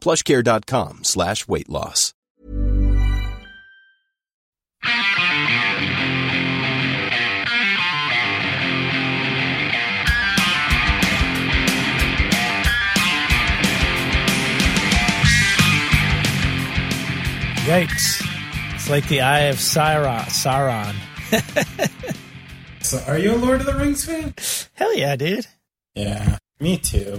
PlushCare.com/weight loss. Yikes. It's like the Eye of Sauron. So are you a Lord of the Rings fan? Hell yeah, dude. Yeah, me too.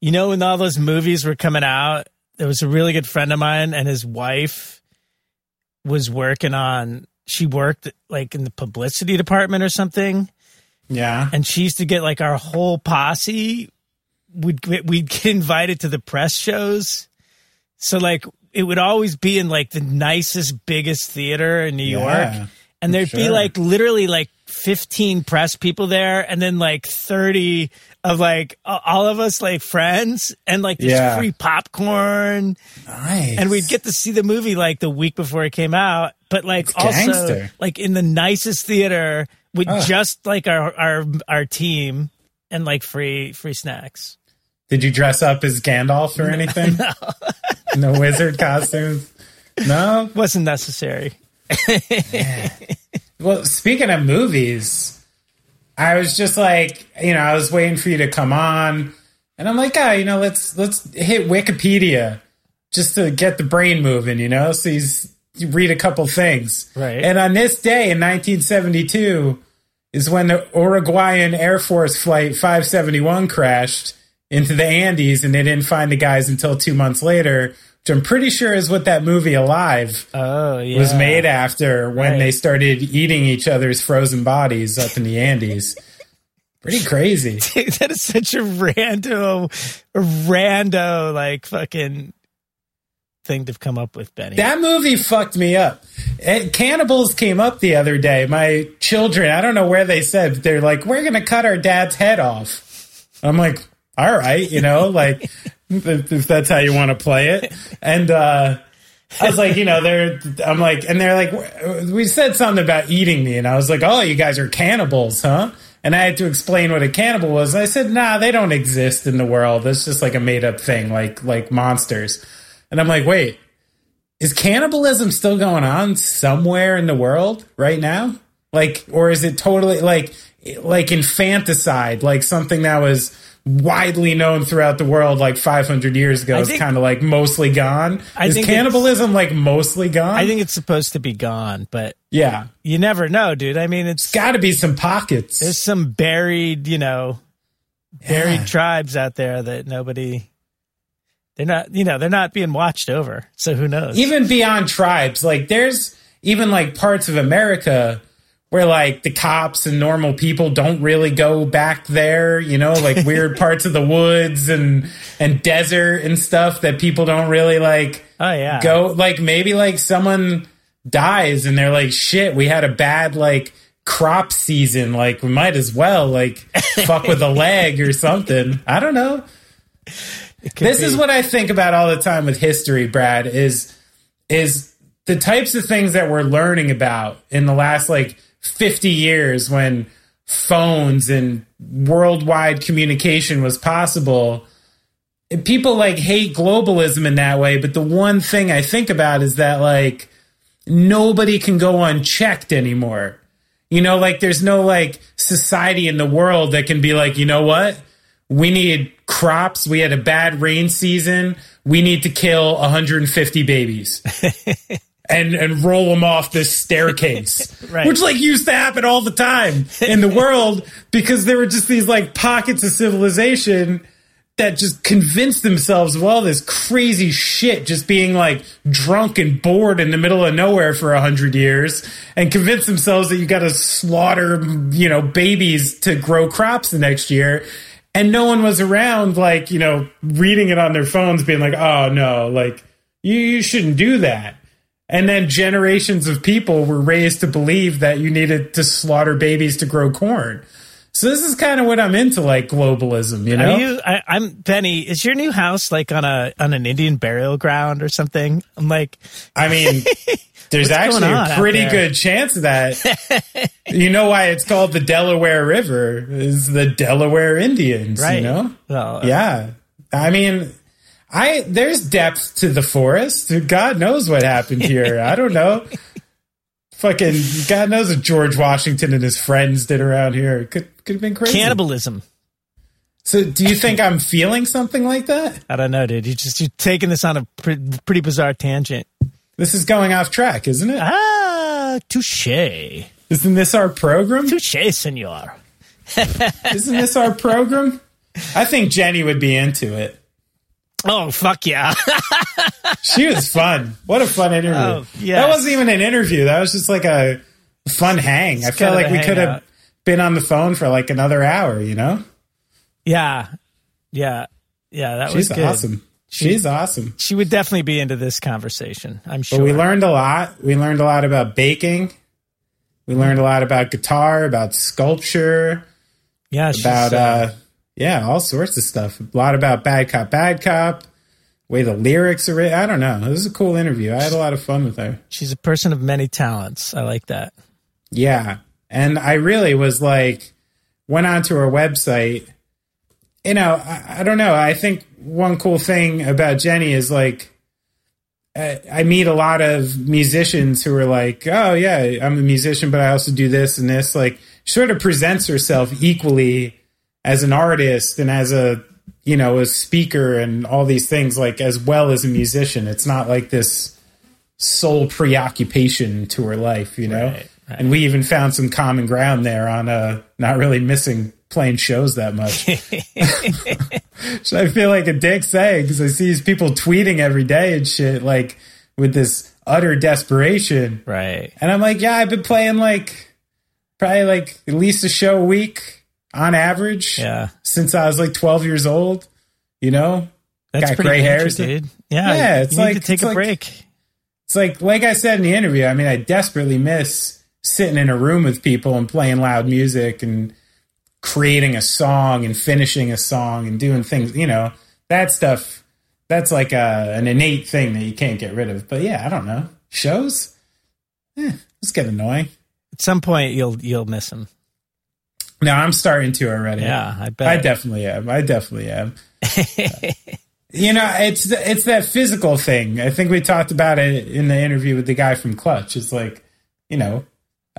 You know, when all those movies were coming out, there was a really good friend of mine and his wife was she worked like in the publicity department or something. Yeah. And she used to get like our whole posse. We'd get invited to the press shows. So like it would always be in like the nicest, biggest theater in New York. And there'd be like literally like 15 press people there. And then like 30 of like all of us like friends and like this free popcorn. Nice. And we'd get to see the movie like the week before it came out. But like it's also gangster. Like in the nicest theater with just like our team and like free snacks. Did you dress up as Gandalf or anything? No. No wizard costumes? No? Wasn't necessary. Yeah. Well, speaking of movies, I was just like, you know, I was waiting for you to come on, and I'm like, let's hit Wikipedia just to get the brain moving, you know, so you read a couple things. Right. And on this day in 1972 is when the Uruguayan Air Force Flight 571 crashed into the Andes, and they didn't find the guys until 2 months later, which I'm pretty sure is what that movie Alive was made after, when they started eating each other's frozen bodies up in the Andes. Pretty crazy. Dude, that is such a rando like fucking thing to come up with, Benny. That movie fucked me up. Cannibals came up the other day. My children, I don't know where they said, but they're like, we're going to cut our dad's head off. I'm like, all right, you know, like... if that's how you want to play it. And I was like, you know, they're like, we said something about eating me. And I was like, oh, you guys are cannibals, huh? And I had to explain what a cannibal was. And I said, nah, they don't exist in the world. It's just like a made up thing, like monsters. And I'm like, wait, is cannibalism still going on somewhere in the world right now? Like, or is it totally like infanticide, like something that was widely known throughout the world like 500 years ago is kind of like mostly gone? Is cannibalism like mostly gone? I think it's supposed to be gone, but yeah, you never know, dude. I mean, it's got to be some pockets. There's some buried, you know, tribes out there that they're not being watched over. So who knows? Even beyond tribes, like there's even like parts of America where like the cops and normal people don't really go back there, you know, like weird parts of the woods and desert and stuff that people don't really like go. Like maybe like someone dies and they're like, shit, we had a bad like crop season. Like we might as well like fuck with a leg or something. I don't know. This is what I think about all the time with history, Brad, is the types of things that we're learning about in the last like 50 years when phones and worldwide communication was possible. And people like hate globalism in that way. But the one thing I think about is that like nobody can go unchecked anymore. You know, like there's no like society in the world that can be like, you know what? We need crops. We had a bad rain season. We need to kill 150 babies. and roll them off this staircase, right. Which like used to happen all the time in the world because there were just these like pockets of civilization that just convinced themselves of all this crazy shit, just being like drunk and bored in the middle of nowhere for 100 years, and convinced themselves that you got to slaughter, you know, babies to grow crops the next year. And no one was around, like, you know, reading it on their phones, being like, oh no, like you shouldn't do that. And then generations of people were raised to believe that you needed to slaughter babies to grow corn. So this is kind of what I'm into, like globalism, you know? I'm Benny. Is your new house like on an Indian burial ground or something? I'm like, I mean, there's actually a pretty good chance of that. You know why it's called the Delaware River is the Delaware Indians, right. You know? Well, yeah. I mean, there's depth to the forest. God knows what happened here. I don't know. Fucking God knows what George Washington and his friends did around here. It could have been crazy. Cannibalism. So do you think I'm feeling something like that? I don't know, dude. You're taking this on a pretty bizarre tangent. This is going off track, isn't it? Ah, touche. Isn't this our program? Touche, senor. Isn't this our program? I think Jenny would be into it. Oh, fuck yeah. She was fun. What a fun interview. Oh, yes. That wasn't even an interview. That was just like a fun hang. It's I feel like we could have been on the phone for like another hour, you know? Yeah. Yeah. Yeah, that was good. She's awesome. She's awesome. She would definitely be into this conversation, I'm sure. But we learned a lot. We learned a lot about baking. We learned a lot about guitar, about sculpture. Yeah, about... yeah, all sorts of stuff. A lot about Bad Cop, Bad Cop, way the lyrics are written. I don't know. It was a cool interview. I had a lot of fun with her. She's a person of many talents. I like that. Yeah. And I really was like, went onto her website. You know, I don't know. I think one cool thing about Jenny is like, I meet a lot of musicians who are like, oh, yeah, I'm a musician, but I also do this and this. Like, she sort of presents herself equally as an artist and as a, you know, a speaker and all these things, like as well as a musician. It's not like this sole preoccupation to her life, you know? Right. And we even found some common ground there on not really missing playing shows that much. So I feel like a dick saying, because I see these people tweeting every day and shit, like with this utter desperation. Right. And I'm like, yeah, I've been playing like probably like at least a show a week. On average, yeah. Since I was like 12 years old, you know, that's got gray hairs, dude. Yeah, it's like, need to take a break. It's like I said in the interview, I mean, I desperately miss sitting in a room with people and playing loud music and creating a song and finishing a song and doing things, you know, that stuff. That's like an innate thing that you can't get rid of. But yeah, I don't know. Shows? It's getting annoying. At some point, you'll miss them. No, I'm starting to already. Yeah, I bet. I definitely am. You know, it's that physical thing. I think we talked about it in the interview with the guy from Clutch. It's like, you know,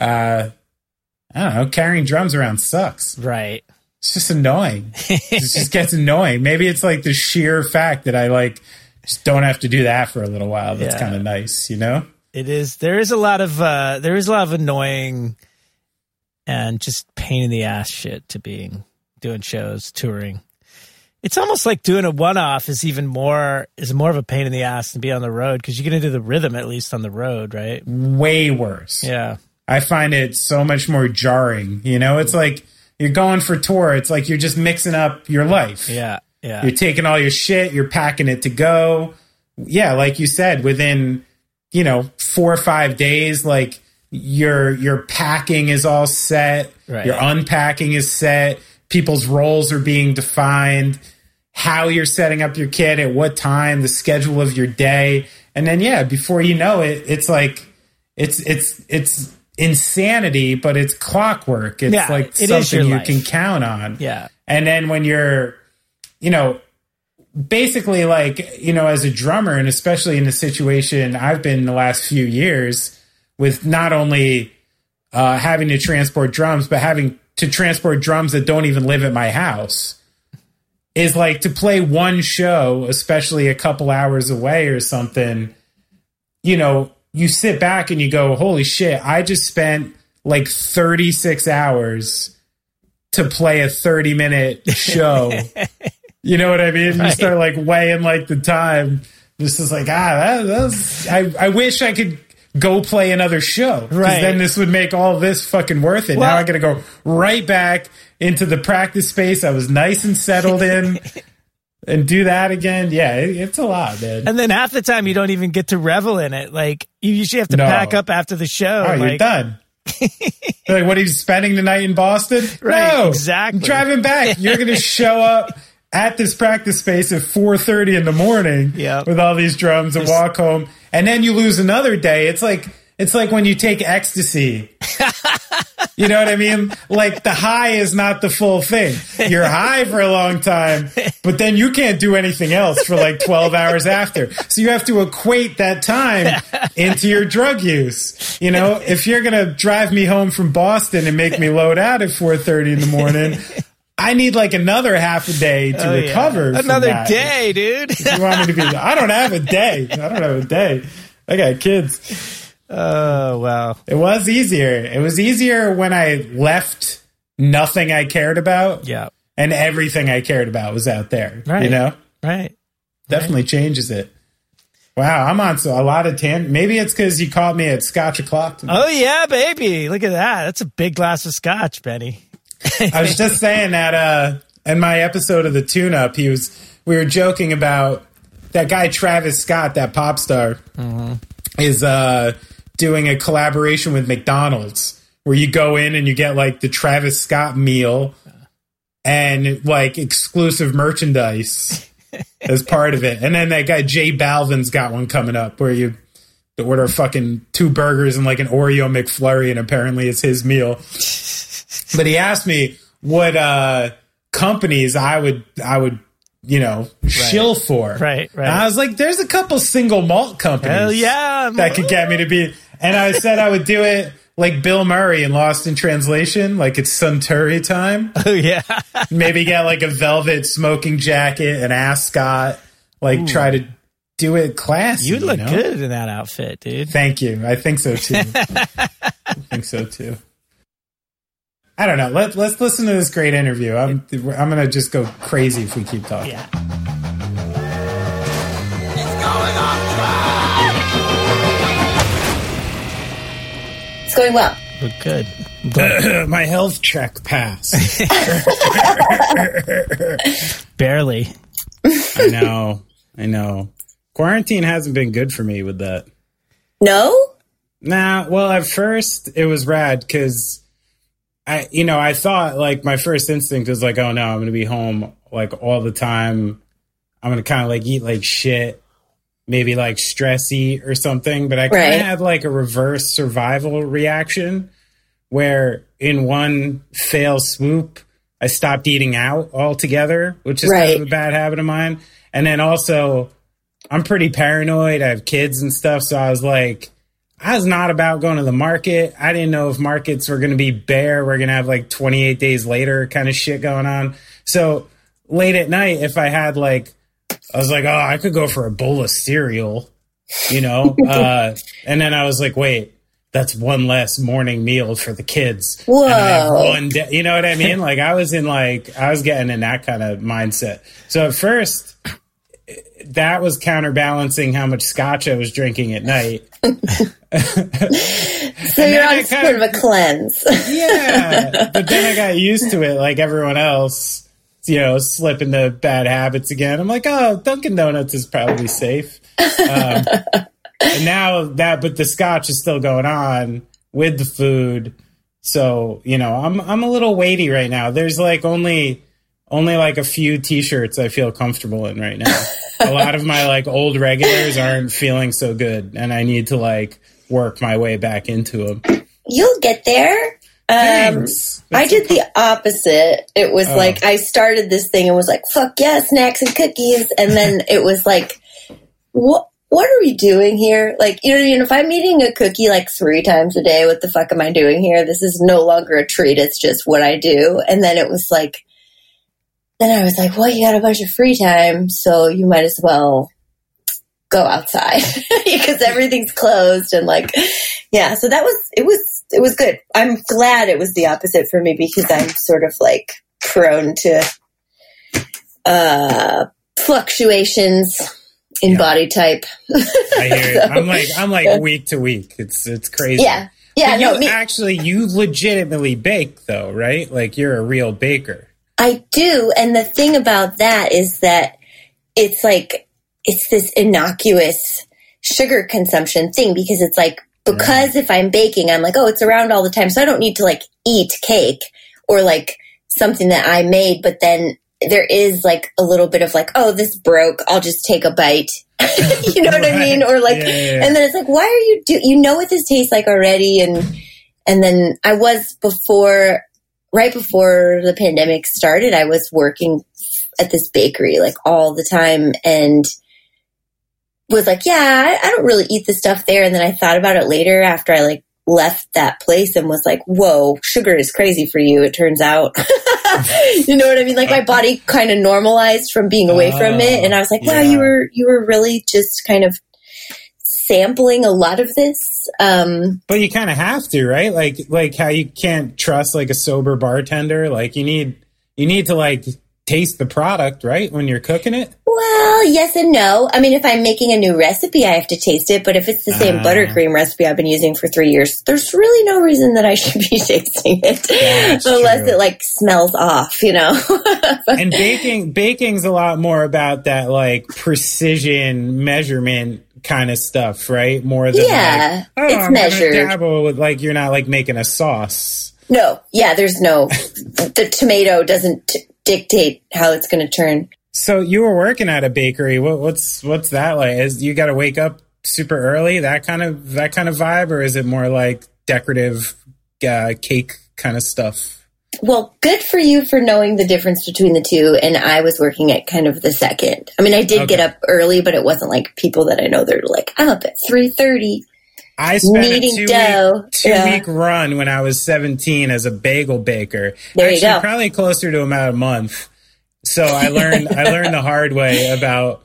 I don't know, carrying drums around sucks. Right. It's just annoying. It just gets annoying. Maybe it's like the sheer fact that I like just don't have to do that for a little while. That's kind of nice, you know? It is. There is a lot of annoying and just pain in the ass shit to doing shows, touring. It's almost like doing a one-off is more of a pain in the ass than being on the road, because you get into the rhythm, at least on the road, right? Way worse. Yeah. I find it so much more jarring. You know, it's like you're going for tour. It's like you're just mixing up your life. Yeah, yeah. You're taking all your shit. You're packing it to go. Yeah, like you said, within, you know, 4 or 5 days, like, your packing is all set. Right. Your unpacking is set. People's roles are being defined. How you're setting up your kit, at what time, the schedule of your day, and then before you know it, it's like it's insanity, but it's clockwork. It's like it something you can count on. Yeah. And then when you're, you know, basically like, you know, as a drummer, and especially in the situation I've been in the last few years, with not only having to transport drums, but having to transport drums that don't even live at my house, is like to play one show, especially a couple hours away or something, you know, you sit back and you go, holy shit, I just spent like 36 hours to play a 30-minute show. You know what I mean? Right. You start like weighing like the time. This is like, I wish I could go play another show. Because then this would make all this fucking worth it. Well, now I got to go right back into the practice space I was nice and settled in and do that again. Yeah, it's a lot, man. And then half the time you don't even get to revel in it. Like, you usually have to pack up after the show. Oh, like, you're done. Like, what are you spending the night in Boston? Right, no, exactly. I'm driving back. You're going to show up at this practice space at 4:30 in the morning with all these drums and walk home. And then you lose another day. It's like when you take ecstasy. You know what I mean? Like, the high is not the full thing. You're high for a long time, but then you can't do anything else for like 12 hours after. So you have to equate that time into your drug use. You know, if you're going to drive me home from Boston and make me load out at 4:30 in the morning, I need like another half a day to recover. Yeah. Another day, dude. You want me to be? I don't have a day. I got kids. Oh, wow. It was easier. It was easier when I left nothing I cared about. Yeah. And everything I cared about was out there. Right. You know? Right. Definitely changes it. Wow, I'm on a lot of tangents. Maybe it's because you caught me at Scotch o'clock tonight. Oh, yeah, baby. Look at that. That's a big glass of Scotch, Benny. I was just saying that in my episode of the tune-up, we were joking about that guy Travis Scott, that pop star, is doing a collaboration with McDonald's where you go in and you get like the Travis Scott meal and like exclusive merchandise as part of it. And then that guy Jay Balvin's got one coming up where you order fucking 2 burgers and like an Oreo McFlurry, and apparently it's his meal. But he asked me what companies I would shill for. Right. And I was like, there's a couple single malt companies that could get me to be. And I said I would do it like Bill Murray in Lost in Translation, like it's Suntory time. Oh, yeah. Maybe get like a velvet smoking jacket, an ascot, like try to do it classy. You'd look good in that outfit, dude. Thank you. I think so, too. I don't know. Let's listen to this great interview. I'm going to just go crazy if we keep talking. Yeah. It's going on track! It's going well. Look good. My health check passed. Barely. I know. Quarantine hasn't been good for me with that. No? Nah. Well, at first it was rad because... I thought, like, my first instinct was like, oh no, I'm going to be home like all the time. I'm going to kind of like eat like shit, maybe like stress eat or something. But I kind of had like a reverse survival reaction where in one fell swoop, I stopped eating out altogether, which is kind of a bad habit of mine. And then also I'm pretty paranoid. I have kids and stuff. So I was like, I was not about going to the market. I didn't know if markets were going to be bare. We're going to have like 28 days later kind of shit going on. So late at night, if I had like, I was like, oh, I could go for a bowl of cereal, and then I was like, wait, that's one less morning meal for the kids. Whoa. One day, you know what I mean? Like I was getting in that kind of mindset. So at first that was counterbalancing how much scotch I was drinking at night. So you're on sort of a cleanse. Yeah. But then I got used to it like everyone else, slip into bad habits again. I'm like, oh, Dunkin' Donuts is probably safe. And now but the scotch is still going on with the food. So, I'm a little weighty right now. There's like only like a few t-shirts I feel comfortable in right now. A lot of my like old regulars aren't feeling so good, and I need to like work my way back into them. You'll get there. I did the opposite. It was like I started this thing and was like, fuck yeah, snacks and cookies. And then it was like, what are we doing here? Like, if I'm eating a cookie like 3 times a day, what the fuck am I doing here? This is no longer a treat. It's just what I do. And then it was like, then I was like, well, you got a bunch of free time, so you might as well go outside because everything's closed and like, yeah. So that was, it was good. I'm glad it was the opposite for me because I'm sort of like prone to fluctuations in body type. I hear it. So, I'm like week to week. It's crazy. Yeah. Yeah. No, you legitimately bake though, right? Like you're a real baker. I do. And the thing about that is that it's like, it's this innocuous sugar consumption thing because it's like, because if I'm baking, I'm like, oh, it's around all the time. So I don't need to like eat cake or like something that I made. But then there is like a little bit of like, oh, this broke. I'll just take a bite. You know what I mean? Or like, and then it's like, why are you you know what this tastes like already. And then I was right before the pandemic started, I was working at this bakery like all the time and was like, yeah, I don't really eat the stuff there. And then I thought about it later after I like left that place and was like, whoa, sugar is crazy for you. It turns out, you know what I mean? Like my body kind of normalized from being away from it. And I was like, wow, you were really just kind of sampling a lot of this. But you kind of have to, right? Like how you can't trust like a sober bartender. Like you need to like taste the product, right? When you're cooking it? Well, yes and no. I mean, if I'm making a new recipe, I have to taste it. But if it's the same buttercream recipe I've been using for 3 years, there's really no reason that I should be tasting it. Unless true. It like smells off, you know? And baking's a lot more about that like precision measurement kind of stuff, right? More than like, it's measured. Dabble with, like, you're not like making a sauce. No. Yeah. There's no, the tomato doesn't dictate how it's going to turn. So you were working at a bakery. What's that like? Is you got to wake up super early? That kind of vibe, or is it more like decorative cake kind of stuff? Well, good for you for knowing the difference between the two. And I was working at kind of the second. I mean, I did get up early, but it wasn't like people that I know. They're like, I'm up at 3:30. I spent a two-week run when I was 17 as a bagel baker. There you go. Probably closer to about a month. So I learned the hard way about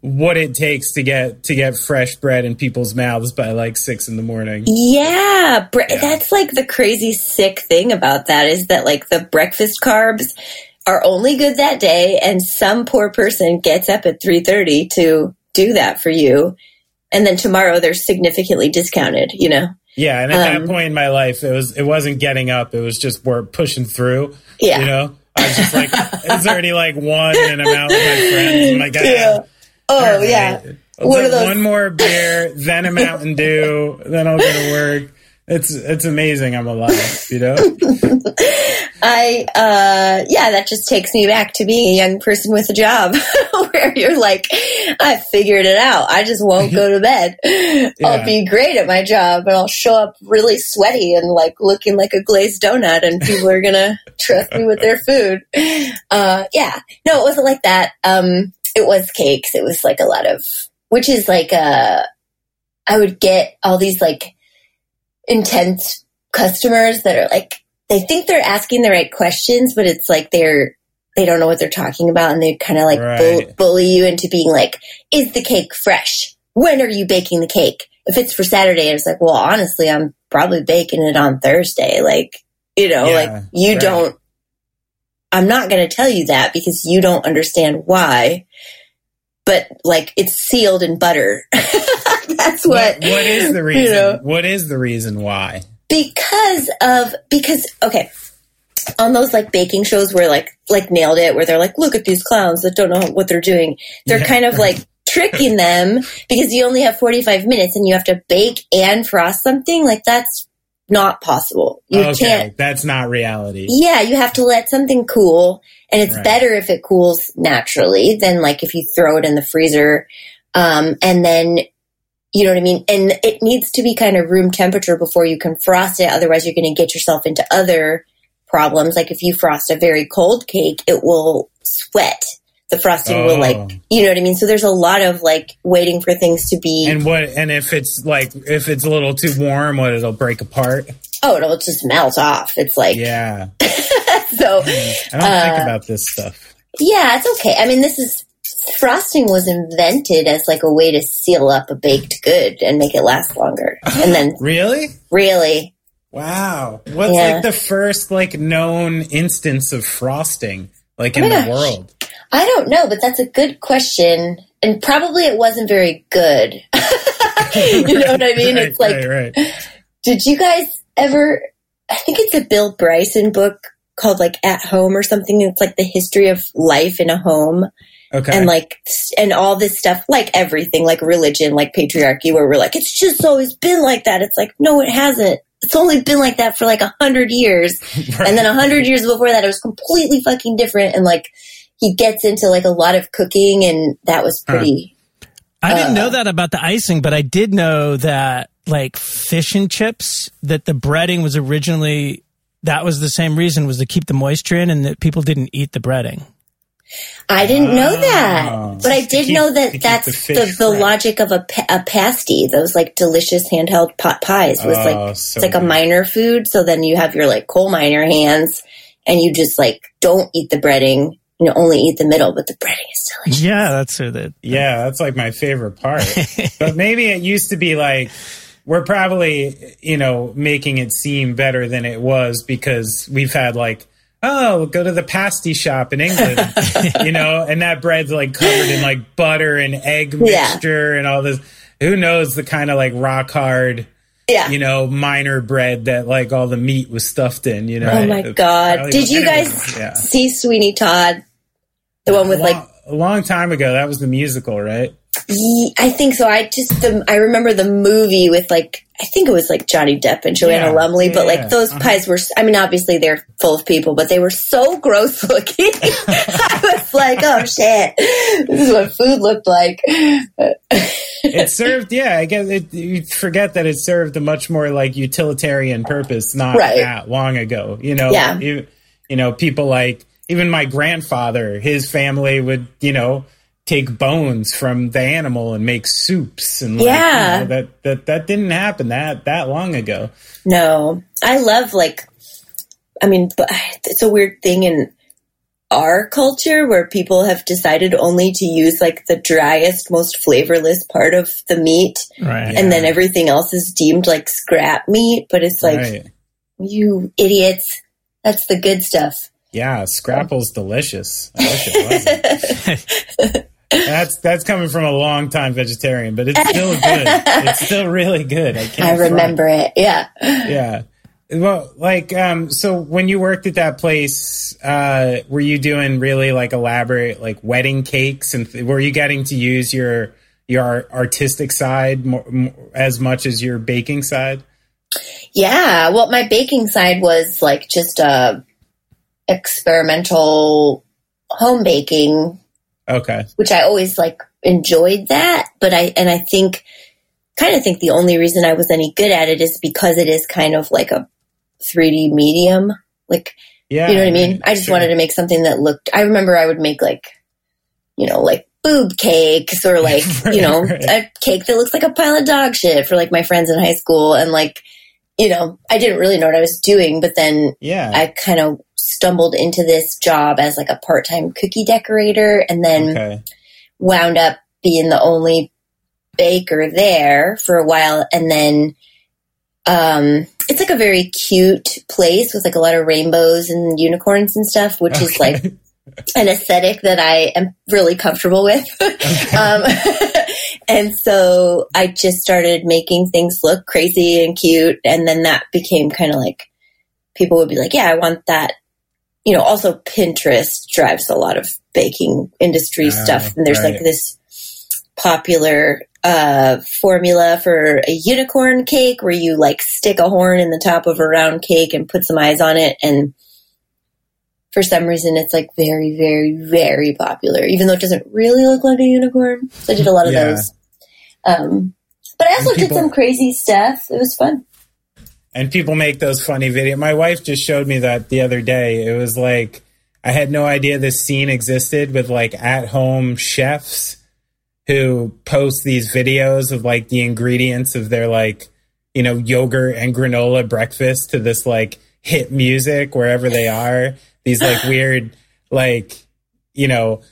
what it takes to get fresh bread in people's mouths by like 6 a.m. Yeah, that's like the crazy sick thing about that is that like the breakfast carbs are only good that day, and some poor person gets up at 3:30 to do that for you. And then tomorrow they're significantly discounted, you know? Yeah. And at that point in my life, it wasn't getting up. It was just we're pushing through, you know? I was just like, it's already like 1 and I'm out with my friends. I'm like, one more beer, then a Mountain Dew, then I'll go to work. It's amazing I'm alive, you know? That just takes me back to being a young person with a job where you're like, I figured it out. I just won't go to bed. Yeah. I'll be great at my job and I'll show up really sweaty and like looking like a glazed donut and people are going to trust me with their food. No, it wasn't like that. It was cakes. It was like a lot of, which is like, I would get all these like intense customers that are like, they think they're asking the right questions, but it's like they don't know what they're talking about, and they kind of like bully you into being like, "Is the cake fresh? When are you baking the cake? If it's for Saturday, it's like, well, honestly, I'm probably baking it on Thursday. Like, you know, don't. I'm not going to tell you that because you don't understand why. But like, it's sealed in butter. That's what. What is the reason? You know, what is the reason why? Because on those like baking shows where like Nailed It, where they're like, look at these clowns that don't know what they're doing. They're kind of like tricking them because you only have 45 minutes and you have to bake and frost something. Like that's not possible. You can't. That's not reality. Yeah. You have to let something cool, and it's better if it cools naturally than like if you throw it in the freezer. And then, you know what I mean? And it needs to be kind of room temperature before you can frost it. Otherwise, you're going to get yourself into other problems. Like if you frost a very cold cake, it will sweat. The frosting will like, you know what I mean? So there's a lot of like waiting for things to be. And if it's a little too warm, it'll break apart. Oh, it'll just melt off. It's like, yeah. So I don't think about this stuff. Yeah, it's okay. I mean, this is Frosting was invented as like a way to seal up a baked good and make it last longer. And then Really? Wow. What's like the first like known instance of frosting like in the world? I don't know, but that's a good question. And probably it wasn't very good. You know what I mean? Right, it's like, did you guys ever, I think it's a Bill Bryson book called like At Home or something. It's like the history of life in a home. Okay. And like, and all this stuff, like everything, like religion, like patriarchy, where we're like, it's just always been like that. It's like, no, it hasn't. It's only been like that for like 100 years. Right. And then 100 years before that, it was completely fucking different. And like, he gets into like a lot of cooking, and that was pretty. I didn't know that about the icing, but I did know that like fish and chips, that the breading was originally, that was the same reason, was to keep the moisture in, and that people didn't eat the breading. I didn't know that, but I did know that that's the logic of a pasty. Those like delicious handheld pot pies was like, so it's like a minor food. So then you have your like coal miner hands, and you just like don't eat the breading. You know, only eat the middle, but the breading is delicious. Yeah, that's like my favorite part. But maybe it used to be like, we're probably, you know, making it seem better than it was, because we've had like, oh, go to the pasty shop in England, you know, and that bread's like covered in like butter and egg mixture and all this. Who knows the kind of like rock hard, you know, minor bread that like all the meat was stuffed in, you know. Oh my God. Did you guys see Sweeney Todd? The one with a long time ago. That was the musical, right? I think so. I remember the movie with like, I think it was like Johnny Depp and Joanna Lumley, but like those pies were, I mean, obviously they're full of people, but they were so gross looking. I was like, oh shit, this is what food looked like. It served, I guess you forget that it served a much more like utilitarian purpose, not that long ago, you know, you know, people like, even my grandfather, his family would, you know, take bones from the animal and make soups, and like, you know, that didn't happen that long ago. No, I love like, I mean, but it's a weird thing in our culture where people have decided only to use like the driest, most flavorless part of the meat, and then everything else is deemed like scrap meat. But it's like, you idiots, that's the good stuff. Yeah, scrapple's delicious. I wish it wasn't. That's coming from a long-time vegetarian, but it's still good. It's still really good. I remember it. Yeah. Well, like, so when you worked at that place, were you doing really like elaborate like wedding cakes, and were you getting to use your artistic side as much as your baking side? Yeah. Well, my baking side was like just experimental home baking. Okay. Which I always like enjoyed that, but I think the only reason I was any good at it is because it is kind of like a 3D medium. Like, you know what I mean? I just wanted to make something that looked, I remember I would make like, you know, like boob cakes or like, you know, a cake that looks like a pile of dog shit for like my friends in high school. And like, you know, I didn't really know what I was doing, but then I kind of stumbled into this job as like a part-time cookie decorator, and then wound up being the only baker there for a while. And then it's like a very cute place with like a lot of rainbows and unicorns and stuff, which is like an aesthetic that I am really comfortable with. And so I just started making things look crazy and cute. And then that became kind of like, people would be like, yeah, I want that. You know, also Pinterest drives a lot of baking industry stuff. And there's like this popular formula for a unicorn cake where you like stick a horn in the top of a round cake and put some eyes on it. And for some reason, it's like very, very, very popular, even though it doesn't really look like a unicorn. So I did a lot of those. But I also did some crazy stuff. It was fun. And people make those funny videos. My wife just showed me that the other day. It was like, I had no idea this scene existed with like at-home chefs who post these videos of like the ingredients of their like, you know, yogurt and granola breakfast to this like hit music wherever they are. These like weird, like, you know,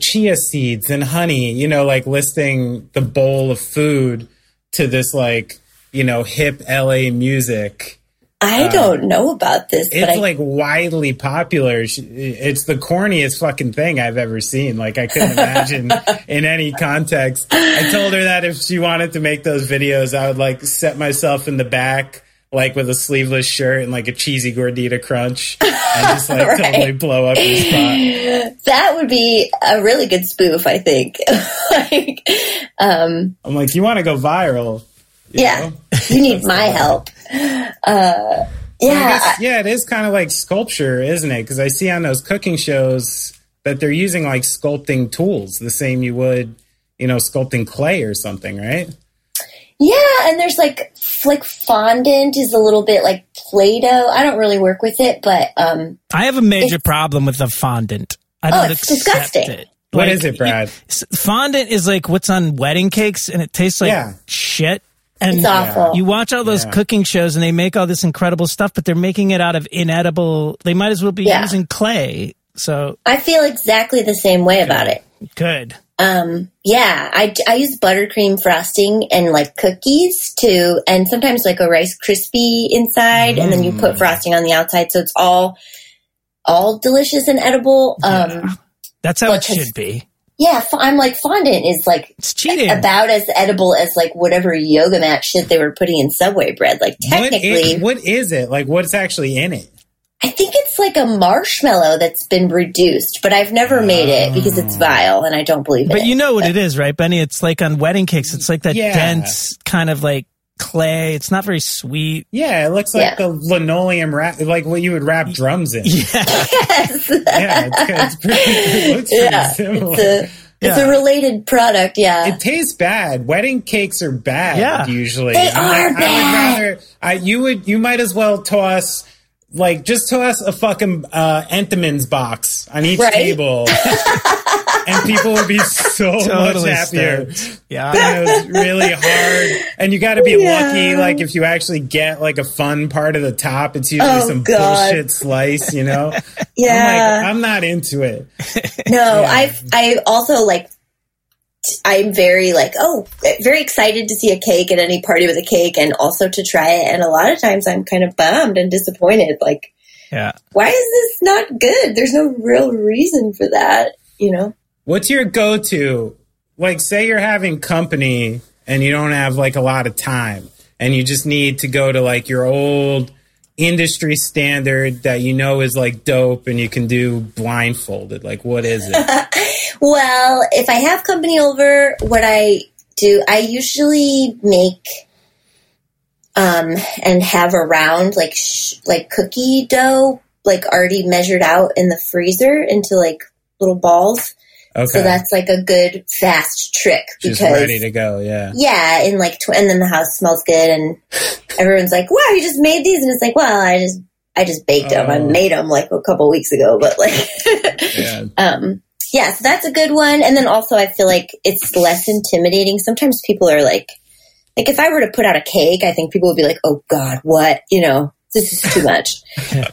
chia seeds and honey, you know, like listing the bowl of food to this, like, you know, hip LA music. I don't know about this. It's like widely popular. It's the corniest fucking thing I've ever seen. Like, I couldn't imagine in any context. I told her that if she wanted to make those videos, I would like set myself in the back, like with a sleeveless shirt and like a cheesy gordita crunch, and just like right. totally blow up your spot. That would be a really good spoof, I think. Like, I'm like, you want to go viral. You know? You need my help. I guess, it is kind of like sculpture, isn't it? Because I see on those cooking shows that they're using like sculpting tools, the same you would, you know, sculpting clay or something, right? Yeah, and there's like fondant is a little bit like Play-Doh. I don't really work with it, but I have a major problem with the fondant. I don't it's disgusting. It. What is it, Brad? Fondant is like what's on wedding cakes, and it tastes like shit. And it's awful. You watch all those cooking shows and they make all this incredible stuff, but they're making it out of inedible. They might as well be using clay. So I feel exactly the same way about it. Good. I use buttercream frosting and like cookies too. And sometimes like a Rice Krispie inside and then you put frosting on the outside. So it's all delicious and edible. That's how it should be. Yeah, I'm like, fondant is like it's cheating. About as edible as like whatever yoga mat shit they were putting in Subway bread. Like technically, what is it? Like, what's actually in it? I think it's like a marshmallow that's been reduced, but I've never made it because it's vile and I don't believe it. But you know what it is, right, Benny? It's like on wedding cakes. It's like that dense kind of like clay. It's not very sweet. Yeah, it looks like the linoleum wrap, like what you would wrap drums in. Yeah, it looks pretty similar. It's a related product. Yeah, it tastes bad. Wedding cakes are bad. Yeah. Usually they are bad. You might as well toss. Like, just toss a fucking Entenmann's box on each table, and people would be so much happier. Stoked. Yeah, and it was really hard, and you got to be lucky. Like, if you actually get like a fun part of the top, it's usually bullshit slice, you know? Yeah, I'm not into it. No, I also like. I'm very very excited to see a cake at any party with a cake and also to try it. And a lot of times I'm kind of bummed and disappointed. Like, why is this not good? There's no real reason for that, you know? What's your go-to? Like, say you're having company and you don't have like a lot of time and you just need to go to like your old industry standard that you know is like dope and you can do blindfolded. Like, what is it? Well, if I have company over, what I do, I usually make and have around like cookie dough, like already measured out in the freezer into like little balls. Okay. So that's like a good fast trick because just ready to go. Yeah. Yeah. And like, and then the house smells good and everyone's like, wow, you just made these. And it's like, well, I just baked them. I made them like a couple weeks ago, but like, so that's a good one. And then also I feel like it's less intimidating. Sometimes people are like if I were to put out a cake, I think people would be like, oh God, what, you know, this is too much.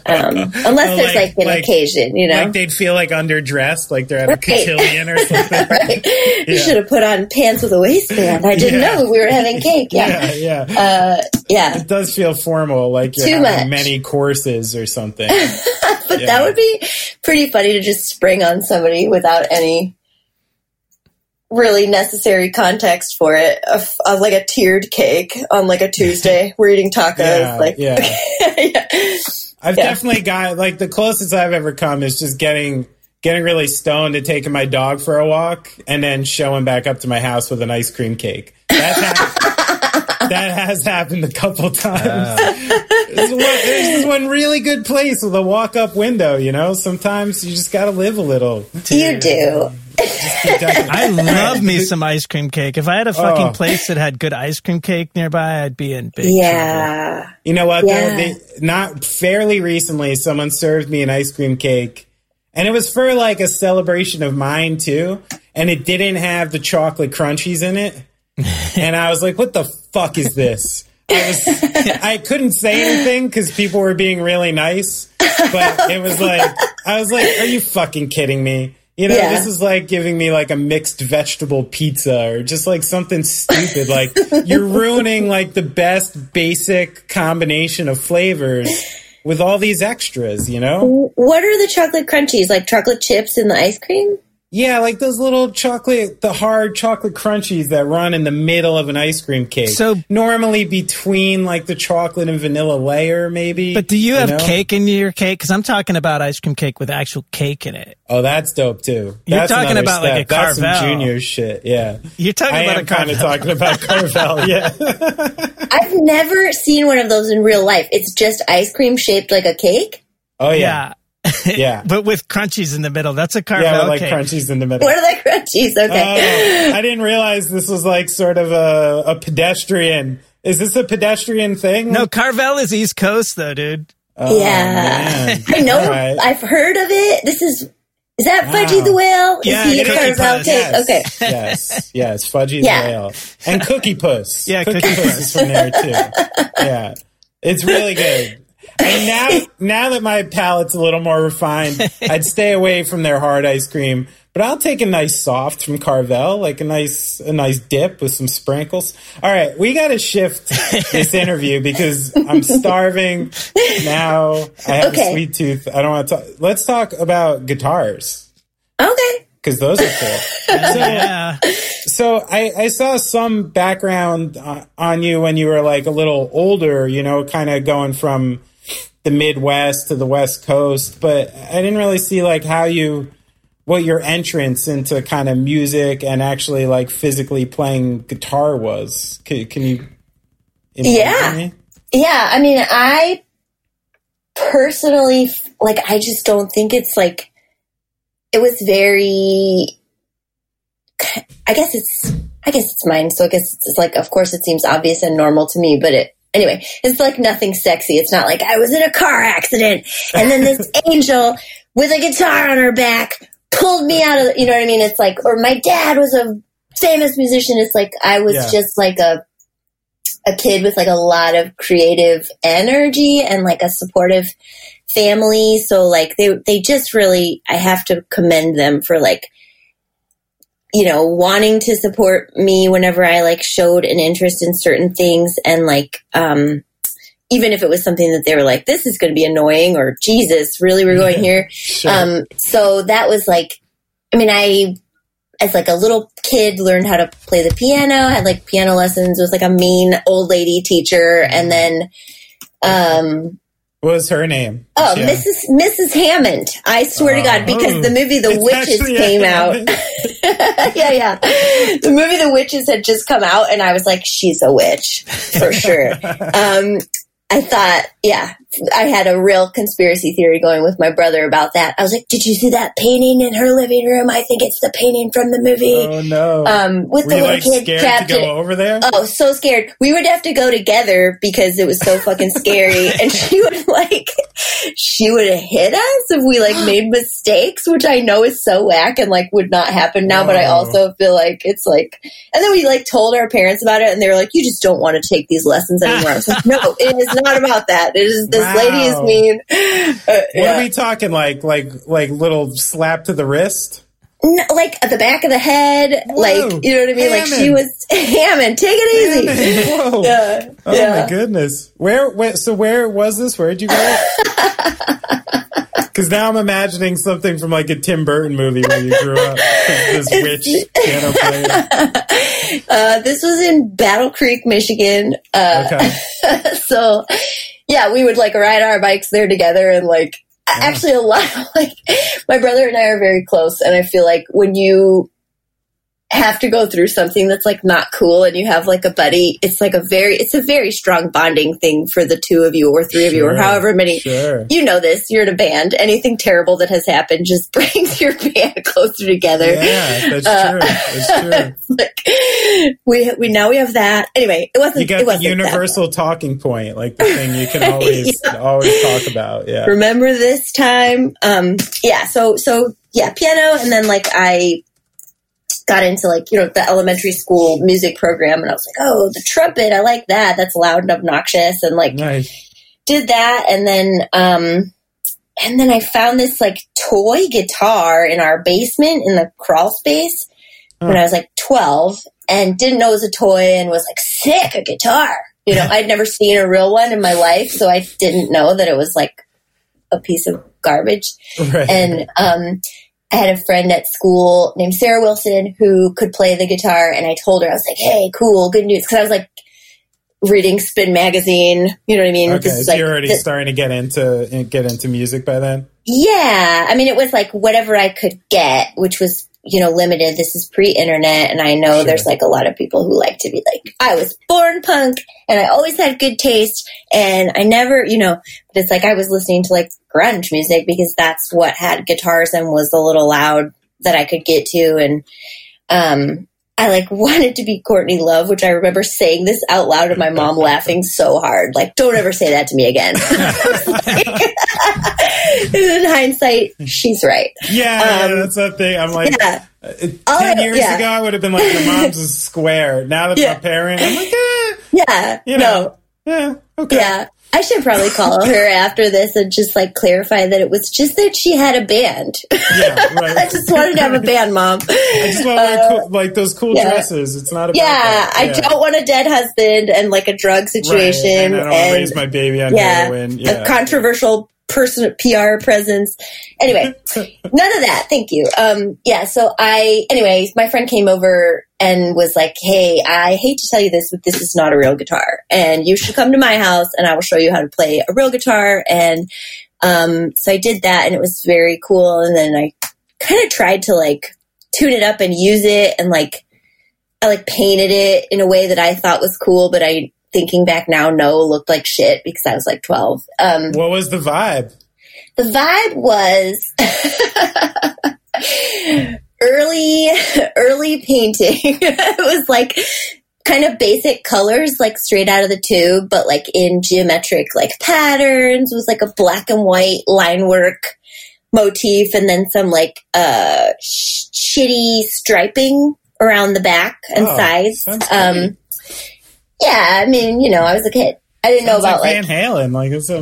Unless there's like an occasion, you know, like they'd feel like underdressed, like they're at a cotillion or something. Right. You should have put on pants with a waistband. I didn't know we were having cake. Yeah. It does feel formal, like you're too having many courses or something. But that would be pretty funny to just spring on somebody without any really necessary context for it, like a tiered cake on like a Tuesday. We're eating tacos. I've definitely got like the closest I've ever come is just getting really stoned and taking my dog for a walk and then showing back up to my house with an ice cream cake. That has happened a couple times. There's one really good place with a walk-up window, you know? Sometimes you just got to live a little. You do. I love me some ice cream cake. If I had a fucking place that had good ice cream cake nearby, I'd be in big trouble. You know what? Yeah. Not fairly recently, someone served me an ice cream cake, and it was for like a celebration of mine too, and it didn't have the chocolate crunchies in it. And I was like, what the fuck is this? I couldn't say anything because people were being really nice, but it was like, I was like, are you fucking kidding me? You know, this is like giving me like a mixed vegetable pizza or just like something stupid. Like you're ruining like the best basic combination of flavors with all these extras, you know? What are the chocolate crunchies? Like chocolate chips in the ice cream? Yeah, like those little chocolate, the hard chocolate crunchies that run in the middle of an ice cream cake. So normally between like the chocolate and vanilla layer, maybe. But do you have cake in your cake? Because I'm talking about ice cream cake with actual cake in it. Oh, that's dope too. That's you're talking about like a Carvel. That's some junior shit. Yeah, you're talking about a Carvel. I am kind of talking about Carvel. Yeah, I've never seen one of those in real life. It's just ice cream shaped like a cake. Oh yeah. Yeah, but with crunchies in the middle. That's a Carvel cake. Yeah, like crunchies in the middle. What are the crunchies? Okay. I didn't realize this was like sort of a pedestrian. Is this a pedestrian thing? No, Carvel is East Coast though, dude. Oh, yeah, man. I know. Right. I've heard of it. This is that Fudgy the Whale? Yeah, is he Carvel cake? Yes. Okay. Yes, Fudgy the Whale and Cookie Puss. Yeah, Cookie Puss is from there too. Yeah, it's really good. And now that my palate's a little more refined, I'd stay away from their hard ice cream. But I'll take a nice soft from Carvel, like a nice dip with some sprinkles. All right, we got to shift this interview because I'm starving now. I have a sweet tooth. I don't want to talk. Let's talk about guitars. Okay. Because those are cool. So I saw some background on you when you were like a little older, you know, kind of going from the Midwest to the West Coast, but I didn't really see like what your entrance into kind of music and actually like physically playing guitar was. Can you? Yeah. Yeah. I mean, I personally, like, I just don't think it's like, it was very, I guess it's mine. So I guess it's like, of course it seems obvious and normal to me, but Anyway, it's like nothing sexy. It's not like I was in a car accident and then this angel with a guitar on her back pulled me out of, you know what I mean? It's like, or my dad was a famous musician. It's like I was just like a kid with like a lot of creative energy and like a supportive family. So like they just really, I have to commend them for like, you know, wanting to support me whenever I like showed an interest in certain things. And like, even if it was something that they were like, this is going to be annoying or Jesus, really, we're going here. Sure. So that was like, I mean, I, as like a little kid, learned how to play the piano, had like piano lessons with like a mean old lady teacher. And then, what was her name? Oh, yeah. Mrs. Hammond. I swear to God, because the movie The Witches came out. Yeah. The movie The Witches had just come out, and I was like, she's a witch, for sure. I thought, I had a real conspiracy theory going with my brother about that. I was like, did you see that painting in her living room? I think it's the painting from the movie. Oh, no. Were the you, little like, kid trapped to go over there? Oh, so scared. We would have to go together because it was so fucking scary. And she would have hit us if we, like, made mistakes, which I know is so whack and, like, would not happen now. Oh. But I also feel like it's, like... And then we, like, told our parents about it, and they were like, you just don't want to take these lessons anymore. I was like, no, it is not about that. It is this lady is mean. What are we talking like little slap to the wrist? No, like at the back of the head. Whoa. Like, you know what I mean? Hammond. Like she was Hammond. Take it easy. Whoa. My goodness. Where was this? Where'd you go? Because now I'm imagining something from like a Tim Burton movie where you grew up. This witch piano player. This was in Battle Creek, Michigan. So yeah, we would like ride our bikes there together and like actually a lot of like my brother and I are very close, and I feel like when you have to go through something that's like not cool and you have like a buddy, it's like a very strong bonding thing for the two of you or three of you or however many. Sure. You know this, you're in a band. Anything terrible that has happened just brings your band closer together. Yeah, that's true. That's true. Like, we have that. Anyway, it wasn't. You got the universal talking point, like the thing you can always always talk about. Yeah. Remember this time? So piano, and then like I got into like, you know, the elementary school music program, and I was like, oh, the trumpet, I like that. That's loud and obnoxious, and like nice. Did that, and then I found this like toy guitar in our basement in the crawl space when I was like 12 and didn't know it was a toy and was like, sick, a guitar. You know, I'd never seen a real one in my life, so I didn't know that it was like a piece of garbage. Right. And I had a friend at school named Sarah Wilson who could play the guitar, and I told her, I was like, hey, cool, good news. Because I was like reading Spin Magazine, you know what I mean? Okay, so like, you're already starting to get into music by then? Yeah. I mean, it was like whatever I could get, which was, you know, limited. This is pre-internet, and I know there's like a lot of people who like to be like, I was born punk and I always had good taste and I never, you know, but it's like I was listening to like grunge music because that's what had guitars and was a little loud that I could get to. And I like wanted to be Courtney Love, which I remember saying this out loud and my mom laughing so hard, like, don't ever say that to me again. In hindsight, she's right. Yeah, that's that thing. I'm like, 10 years ago, I would have been like, your mom's a square. Now that I'm a parent, I'm like, you know. No. Yeah, okay. Yeah, I should probably call her after this and just like clarify that it was just that she had a band. Yeah, right. I just wanted to have a band, Mom. I just want to wear cool, like those cool dresses. It's not about that. I don't want a dead husband and like a drug situation. Right. And I don't want to raise my baby on heroin. Yeah. A controversial personal PR presence. Anyway, none of that. Thank you. So my friend came over and was like, hey, I hate to tell you this, but this is not a real guitar and you should come to my house and I will show you how to play a real guitar. And, so I did that and it was very cool. And then I kind of tried to like tune it up and use it. And like, I like painted it in a way that I thought was cool, but I, thinking back now, looked like shit because I was like 12. What was the vibe? The vibe was early painting. It was like kind of basic colors, like straight out of the tube, but like in geometric like patterns. It was like a black and white line work motif and then some like shitty striping around the back and sides. Yeah, I mean, you know, I was a kid. I didn't know about like Van Halen. Like, it's so...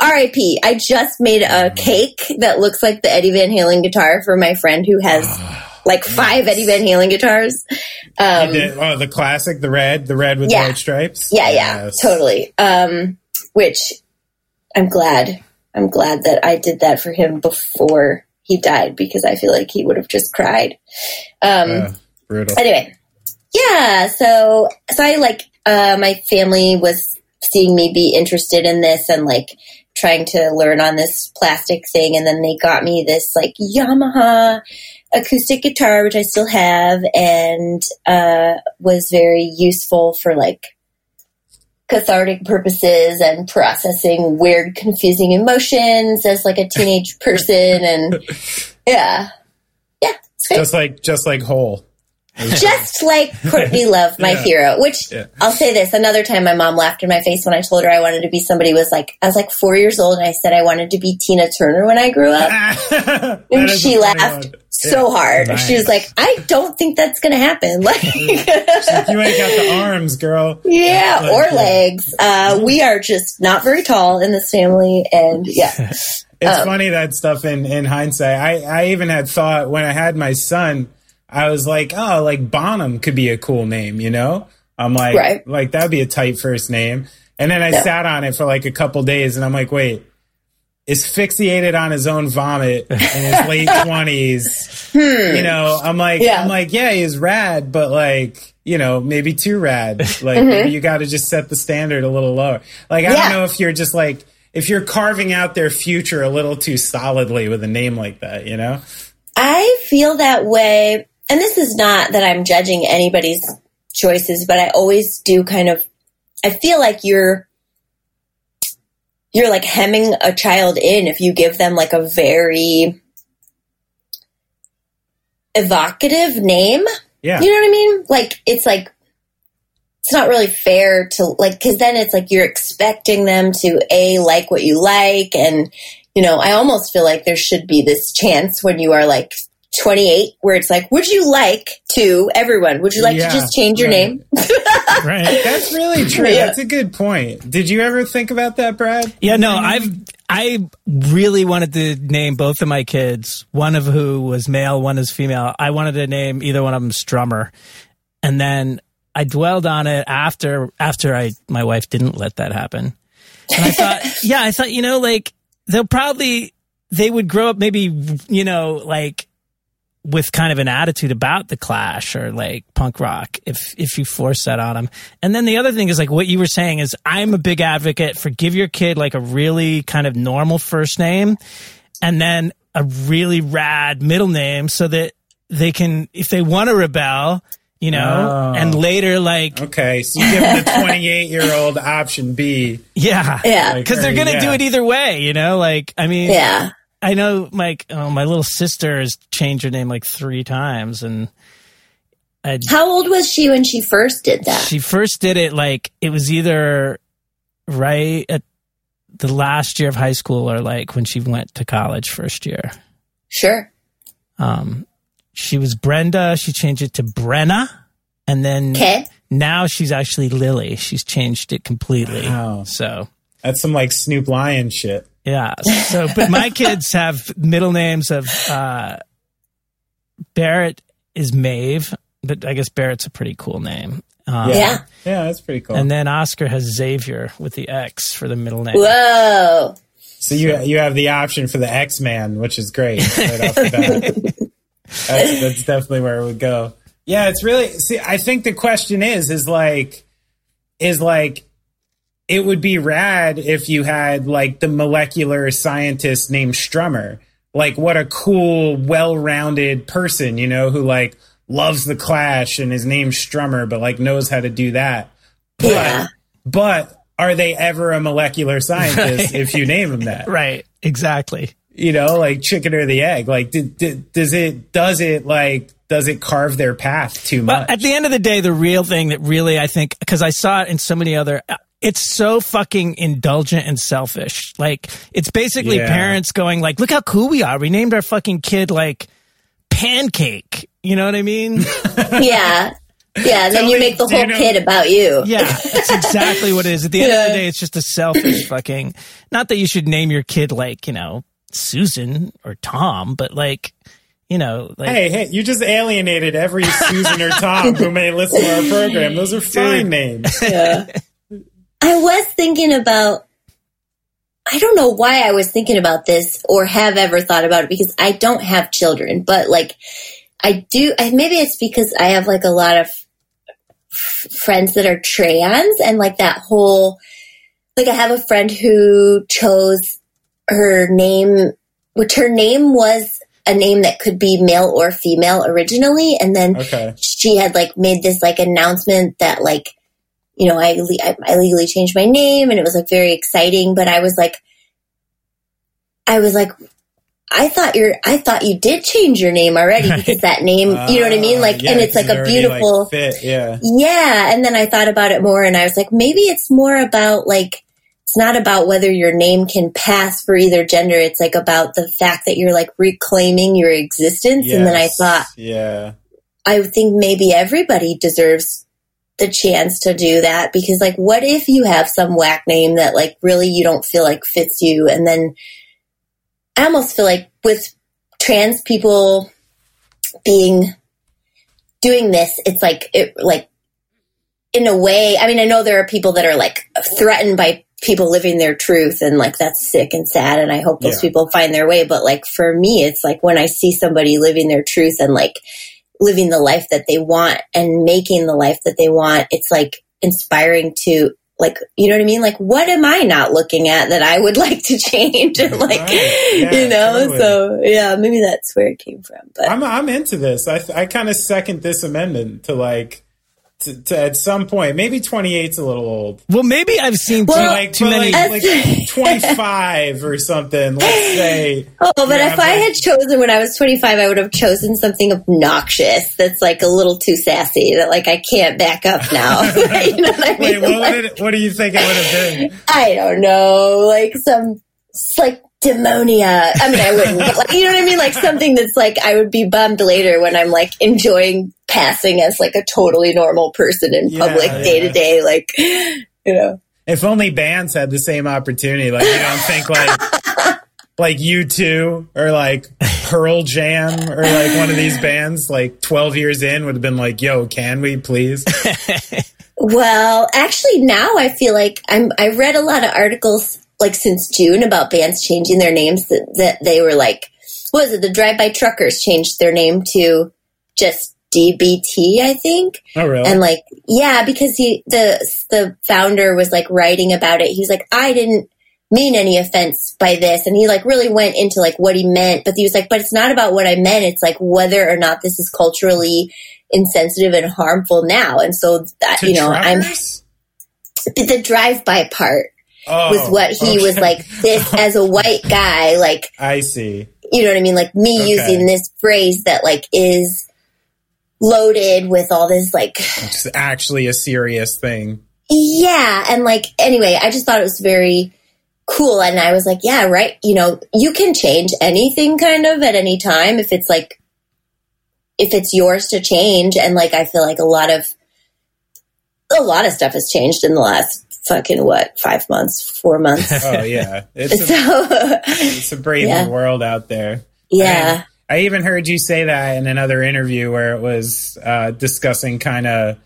R.I.P. I just made a cake that looks like the Eddie Van Halen guitar for my friend who has like 5 Eddie Van Halen guitars. The classic, the red with the white stripes. Totally. Which I'm glad that I did that for him before he died because I feel like he would have just cried. Brutal. Anyway. Yeah, so I like, my family was seeing me be interested in this and like trying to learn on this plastic thing. And then they got me this like Yamaha acoustic guitar, which I still have and, was very useful for like cathartic purposes and processing weird, confusing emotions as like a teenage person. And yeah, it's great. Just like Hole. Just like Courtney Love, my hero, which I'll say this. Another time my mom laughed in my face when I told her I wanted to be somebody was like, I was like 4 years old and I said I wanted to be Tina Turner when I grew up. And she laughed so hard. Nice. She was like, I don't think that's going to happen. Like, she's like, you ain't got the arms, girl. Yeah, or legs. We are just not very tall in this family. And it's funny that stuff in hindsight. I even had thought when I had my son, I was like, oh, like Bonham could be a cool name, you know? I'm like, like that'd be a tight first name. And then I sat on it for like a couple days and I'm like, wait, asphyxiated on his own vomit in his late 20s. You know, I'm like, he's rad, but like, you know, maybe too rad. Like maybe you got to just set the standard a little lower. Like, I don't know if you're just like, if you're carving out their future a little too solidly with a name like that, you know? I feel that way. And this is not that I'm judging anybody's choices, but I always do kind of, I feel like you're like hemming a child in if you give them like a very evocative name. Yeah. You know what I mean? Like, it's like, it's not really fair to like, cause then it's like, you're expecting them to like what you like. And, you know, I almost feel like there should be this chance when you are like, 28 where it's like, would you like to everyone? Would you like to just change your name? Right. That's really true. Yeah. That's a good point. Did you ever think about that, Brad? Yeah, no, I've I really wanted to name both of my kids, one of who was male, one is female. I wanted to name either one of them Strummer. And then I dwelled on it after my wife didn't let that happen. And I thought, you know, like, they would grow up maybe, you know, like, with kind of an attitude about the Clash or like punk rock if you force that on them. And then the other thing is like what you were saying is I'm a big advocate for give your kid like a really kind of normal first name and then a really rad middle name so that they can, if they want to rebel, you know, and later like... Okay, so you give them the 28-year-old option B. Yeah. Yeah. Because they're going to do it either way, you know? Like, I mean... Yeah. I know, Mike, my little sister has changed her name like 3 times. And how old was she when she first did that? She first did it like it was either right at the last year of high school or like when she went to college first year. Sure. She was Brenda. She changed it to Brenna. And then now she's actually Lily. She's changed it completely. Wow. So that's some like Snoop Lion shit. Yeah. So, but my kids have middle names of Barrett is Maeve, but I guess Barrett's a pretty cool name. Yeah, that's pretty cool. And then Oscar has Xavier with the X for the middle name. Whoa! So you have the option for the X-Man, which is great right off the bat. That's definitely where it would go. Yeah, it's really. See, I think the question is like. It would be rad if you had like the molecular scientist named Strummer. Like what a cool, well-rounded person, you know, who like loves the Clash and his name's Strummer, but like knows how to do that. But are they ever a molecular scientist if you name them that? Right. Exactly. You know, like chicken or the egg. Like does it carve their path too much? Well, at the end of the day, the real thing that really I think, because I saw it in so many other, it's so fucking indulgent and selfish. Like, it's basically parents going like, look how cool we are. We named our fucking kid like Pancake. You know what I mean? Yeah. Yeah. And then you make the whole kid about you. Yeah. That's exactly what it is. At the end of the day, it's just a selfish fucking, not that you should name your kid like, you know, Susan or Tom, but like, you know, like, hey, you just alienated every Susan or Tom who may listen to our program. Those are fine names. Yeah. I was thinking about, I don't know why I was thinking about this or have ever thought about it because I don't have children, but like I do, maybe it's because I have like a lot of friends that are trans and like that whole, like I have a friend who chose her name, which her name was a name that could be male or female originally. And then she had like made this like announcement that like, you know, I legally changed my name and it was like very exciting, but I was like, I thought you did change your name already because that name, you know what I mean? Like, and it's like a beautiful, like fit, yeah. And then I thought about it more and I was like, maybe it's more about like, it's not about whether your name can pass for either gender. It's like about the fact that you're like reclaiming your existence. Yes. And then I thought, I think maybe everybody deserves the chance to do that because like, what if you have some whack name that like really you don't feel like fits you? And then I almost feel like with trans people doing this, it's like, in a way, I mean, I know there are people that are like threatened by people living their truth and like, that's sick and sad. And I hope those people find their way. But like, for me, it's like when I see somebody living their truth and like, living the life that they want and making the life that they want, it's like inspiring to like, you know what I mean? Like, what am I not looking at that I would like to change? And like, you know, totally. So yeah, maybe that's where it came from. But I'm into this. I kind of second this amendment to like, to at some point, maybe 28's a little old. Well, maybe I've seen too many. Like 25 or something, let's say. Oh, but if I had chosen when I was 25, I would have chosen something obnoxious that's like a little too sassy that like I can't back up now. You know what I mean? Wait, what do you think it would have been? I don't know. Like some, like Demonia. I mean, I wouldn't. Like, you know what I mean? Like something that's like I would be bummed later when I'm like enjoying passing as like a totally normal person in public day to day, like, you know. If only bands had the same opportunity, like you don't think like like U2 or like Pearl Jam or like one of these bands like 12 years in would have been like, yo, can we please? Well, actually now I feel like I read a lot of articles like since June about bands changing their names that they were like, what was it? The Drive-By Truckers changed their name to just DBT, I think. Oh, really? And like, yeah, because the founder was like writing about it. He was like, I didn't mean any offense by this, and he like really went into like what he meant, but he was like, but it's not about what I meant, it's like whether or not this is culturally insensitive and harmful now. And so that to, you know, drivers? I'm the drive-by part was what he was like, this as a white guy, like I see, you know what I mean, like me using this phrase that like is loaded with all this like it's actually a serious thing. Yeah. And like anyway, I just thought it was very cool. And I was like, yeah, right. You know, you can change anything kind of at any time if it's like, if it's yours to change. And like, I feel like a lot of stuff has changed in the last fucking, 4 months. Oh yeah. It's a brave new world out there. Yeah. I even heard you say that in another interview where it was discussing kind of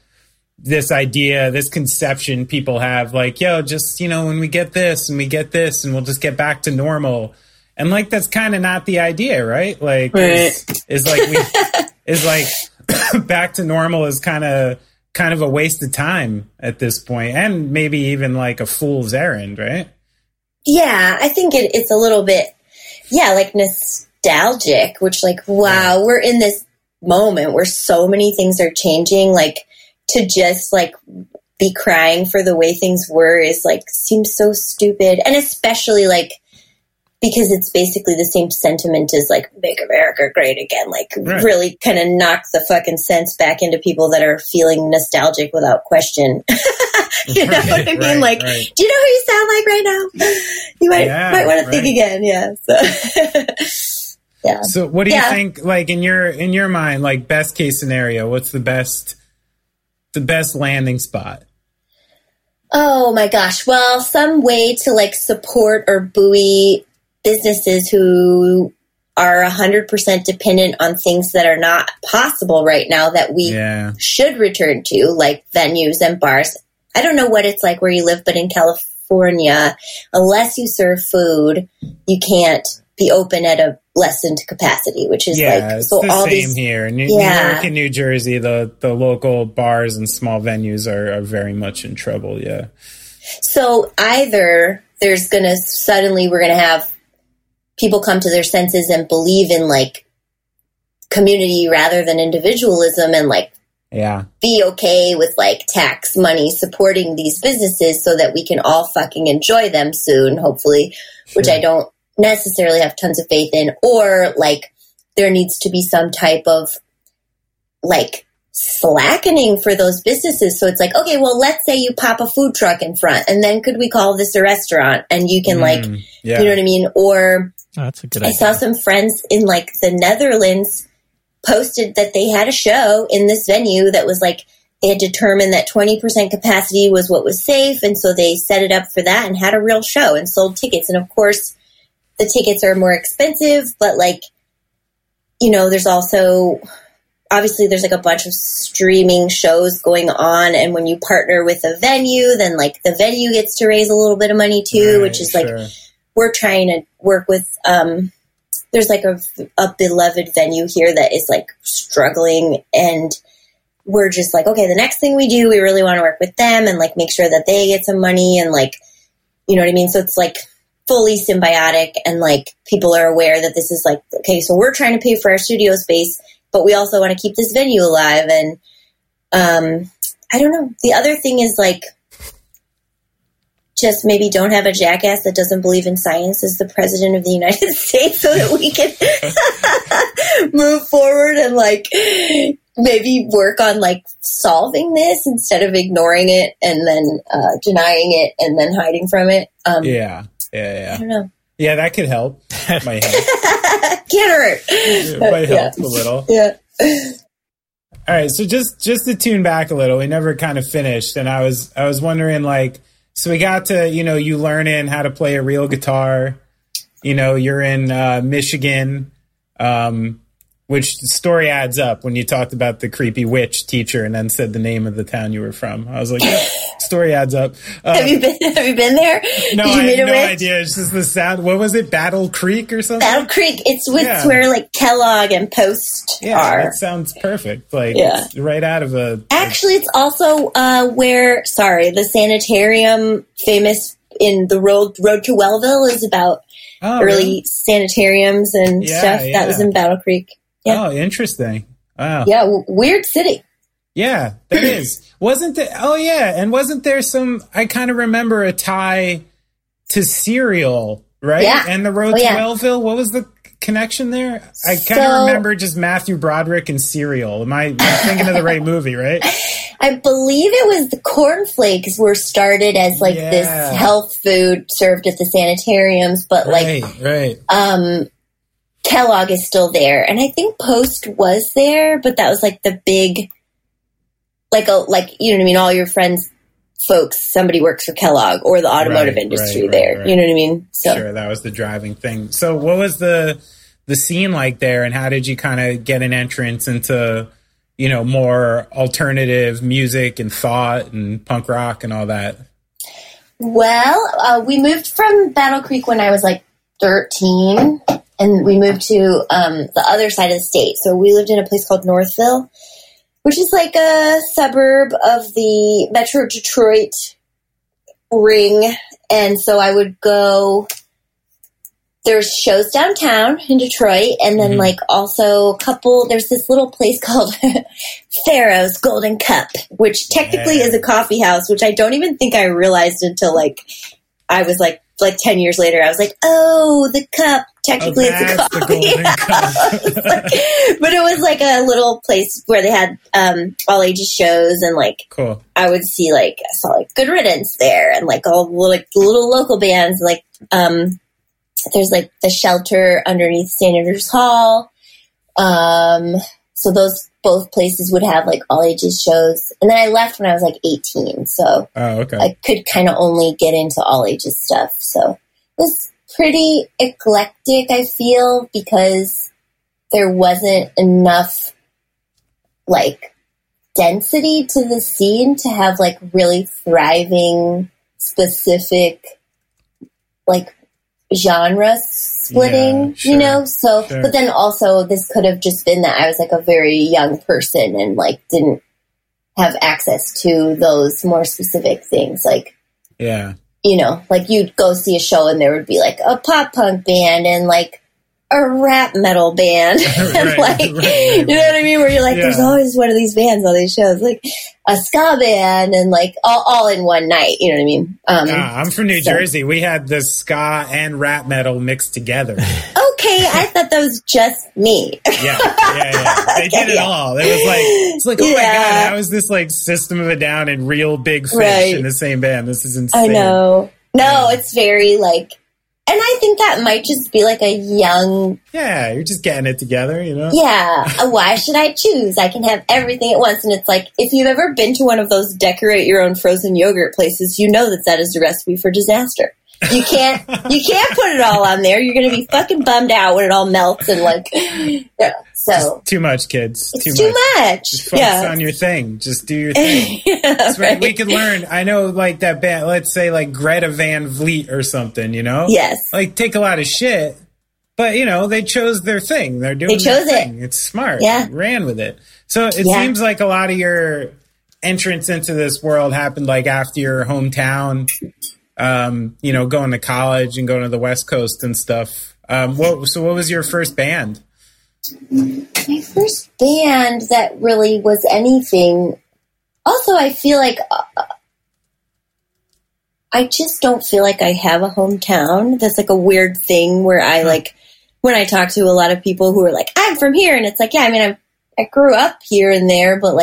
this idea, this conception people have, like, yo, just, you know, when we get this and we get this and we'll just get back to normal. And like, that's kind of not the idea, right? Like, is like, back to normal is kind of a waste of time at this point, and maybe even like a fool's errand, right? Yeah. I think it's a little bit, like nostalgic, which like, wow, we're in this moment where so many things are changing. Like, to just like be crying for the way things were is like, seems so stupid. And especially like, because it's basically the same sentiment as like, make America great again, like really kind of knock the fucking sense back into people that are feeling nostalgic without question. You know what I mean? Do you know who you sound like right now? You might want to think again. Yeah. So, yeah. So what do you think, like in your mind, like best case scenario, what's the best landing spot? Oh my gosh. Well, some way to like support or buoy businesses who are 100% dependent on things that are not possible right now that we should return to, like venues and bars. I don't know what it's like where you live, but in California, unless you serve food, you can't be open at a lessened capacity, which is it's so the all same these here. New York and New Jersey, the local bars and small venues are very much in trouble. Yeah. So either we're gonna have people come to their senses and believe in like community rather than individualism, and like be okay with like tax money supporting these businesses so that we can all fucking enjoy them soon, hopefully, which I don't necessarily have tons of faith in. Or like there needs to be some type of like slackening for those businesses. So it's like, okay, well, let's say you pop a food truck in front, and then could we call this a restaurant? And you can you know what I mean? Or that's a good idea. I saw some friends in like the Netherlands posted that they had a show in this venue that was like, they had determined that 20% capacity was what was safe. And so they set it up for that and had a real show and sold tickets. And of course, the tickets are more expensive, but like, you know, there's also obviously there's like a bunch of streaming shows going on. And when you partner with a venue, then like the venue gets to raise a little bit of money too, which is like, we're trying to work with, there's like a beloved venue here that is like struggling, and we're just like, okay, the next thing we do, we really want to work with them and like make sure that they get some money and like, you know what I mean? So it's like fully symbiotic, and like people are aware that this is like, okay, so we're trying to pay for our studio space, but we also want to keep this venue alive. And I don't know. The other thing is like, just maybe don't have a jackass that doesn't believe in science as the president of the United States, so that we can move forward and like maybe work on like solving this instead of ignoring it and then denying it and then hiding from it. Yeah. I don't know. Yeah, that could help. That might help. Can't hurt. It might help a little. Yeah. All right. So just to tune back a little, we never kind of finished, and I was wondering like, so we got to, you know, you learning how to play a real guitar. You know, you're in Michigan, which the story adds up when you talked about the creepy witch teacher and then said the name of the town you were from. I was like, yeah, story adds up. Have you been there? No, I have no idea. It's just the sound. What was it? Battle Creek or something? Battle Creek. It's where like Kellogg and Post are. That sounds perfect. Like it's right out of a... Actually, it's also the sanitarium famous in the road to Wellville is about early sanitariums and stuff. Yeah. That was in Battle Creek. Yeah. Oh, interesting. Wow. Yeah, weird city. Yeah, that is. Wasn't there some, I kind of remember a tie to cereal, right? Yeah. And the road to Wellville, what was the connection there? I kind of remember just Matthew Broderick and cereal. Am I thinking of the right movie, right? I believe it was the cornflakes were started as like this health food served at the sanitariums, but Kellogg is still there, and I think Post was there, but that was like the big, you know what I mean? All your friends, folks, somebody works for Kellogg or the automotive industry there. Right. You know what I mean? So. Sure, that was the driving thing. So, what was the scene like there, and how did you kind of get an entrance into, you know, more alternative music and thought and punk rock and all that? Well, we moved from Battle Creek when I was like 13. And we moved to the other side of the state. So we lived in a place called Northville, which is like a suburb of the Metro Detroit ring. And so I would go, there's shows downtown in Detroit. And then also a couple, there's this little place called Pharaoh's Golden Cup, which technically is a coffee house, which I don't even think I realized until I was 10 years later. I was like, oh, the cup. Technically, it's a coffee house. But it was like a little place where they had all ages shows, and cool. I would see I saw Good Riddance there, and all the little local bands. There's the Shelter underneath Senators Hall. So those both places would have all ages shows, and then I left when I was 18, so I could kind of only get into all ages stuff. So it was pretty eclectic, I feel, because there wasn't enough density to the scene to have really thriving specific genre splitting, sure, you know? So, sure. But then also this could have just been that I was a very young person and didn't have access to those more specific things. You know, you'd go see a show and there would be a pop punk band and a rap metal band. And you know what I mean? Where you're there's always one of these bands on these shows, a ska band and all in one night. You know what I mean? I'm from New Jersey. We had the ska and rap metal mixed together. Okay, I thought that was just me. They did it all. It was my God, how is this System of a Down and Real Big Fish in the same band? This is insane. I know. No, it's very and I think that might just be a young... Yeah, you're just getting it together, you know? Yeah, why should I choose? I can have everything at once. And it's if you've ever been to one of those decorate your own frozen yogurt places, you know that is a recipe for disaster. You can't put it all on there. You're going to be fucking bummed out when it all melts and so just too much, kids. It's too much. Just focus on your thing. Just do your thing. That's right. We could learn. I know, that band. Let's say Greta Van Vliet or something. You know. Yes. Take a lot of shit, but you know they chose their thing. They're doing. They chose it. It's smart. Yeah. They ran with it. So it seems a lot of your entrance into this world happened after your hometown. You know, going to college and going to the West Coast and stuff. What was your first band? My first band that really was anything. Also, I feel I just don't feel I have a hometown. That's a weird thing where I when I talk to a lot of people who are I'm from here. And it's yeah, I mean, I grew up here and there, but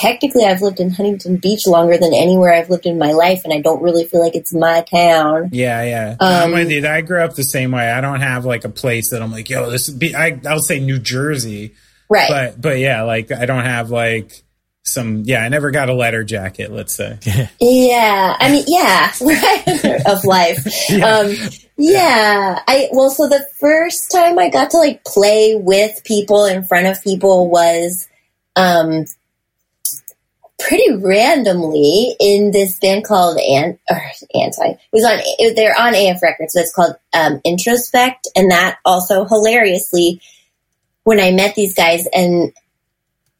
technically, I've lived in Huntington Beach longer than anywhere I've lived in my life, and I don't really feel it's my town. Yeah, yeah. I'm with you. I grew up the same way. I don't have a place that I'm this would be. I'll say New Jersey, right? But yeah, I don't have I never got a letter jacket, let's say. Yeah. I mean, yeah. Of life. So the first time I got to like play with people in front of people was, pretty randomly in this band called they're on AF Records. So it's called, Introspect. And that also hilariously, when I met these guys and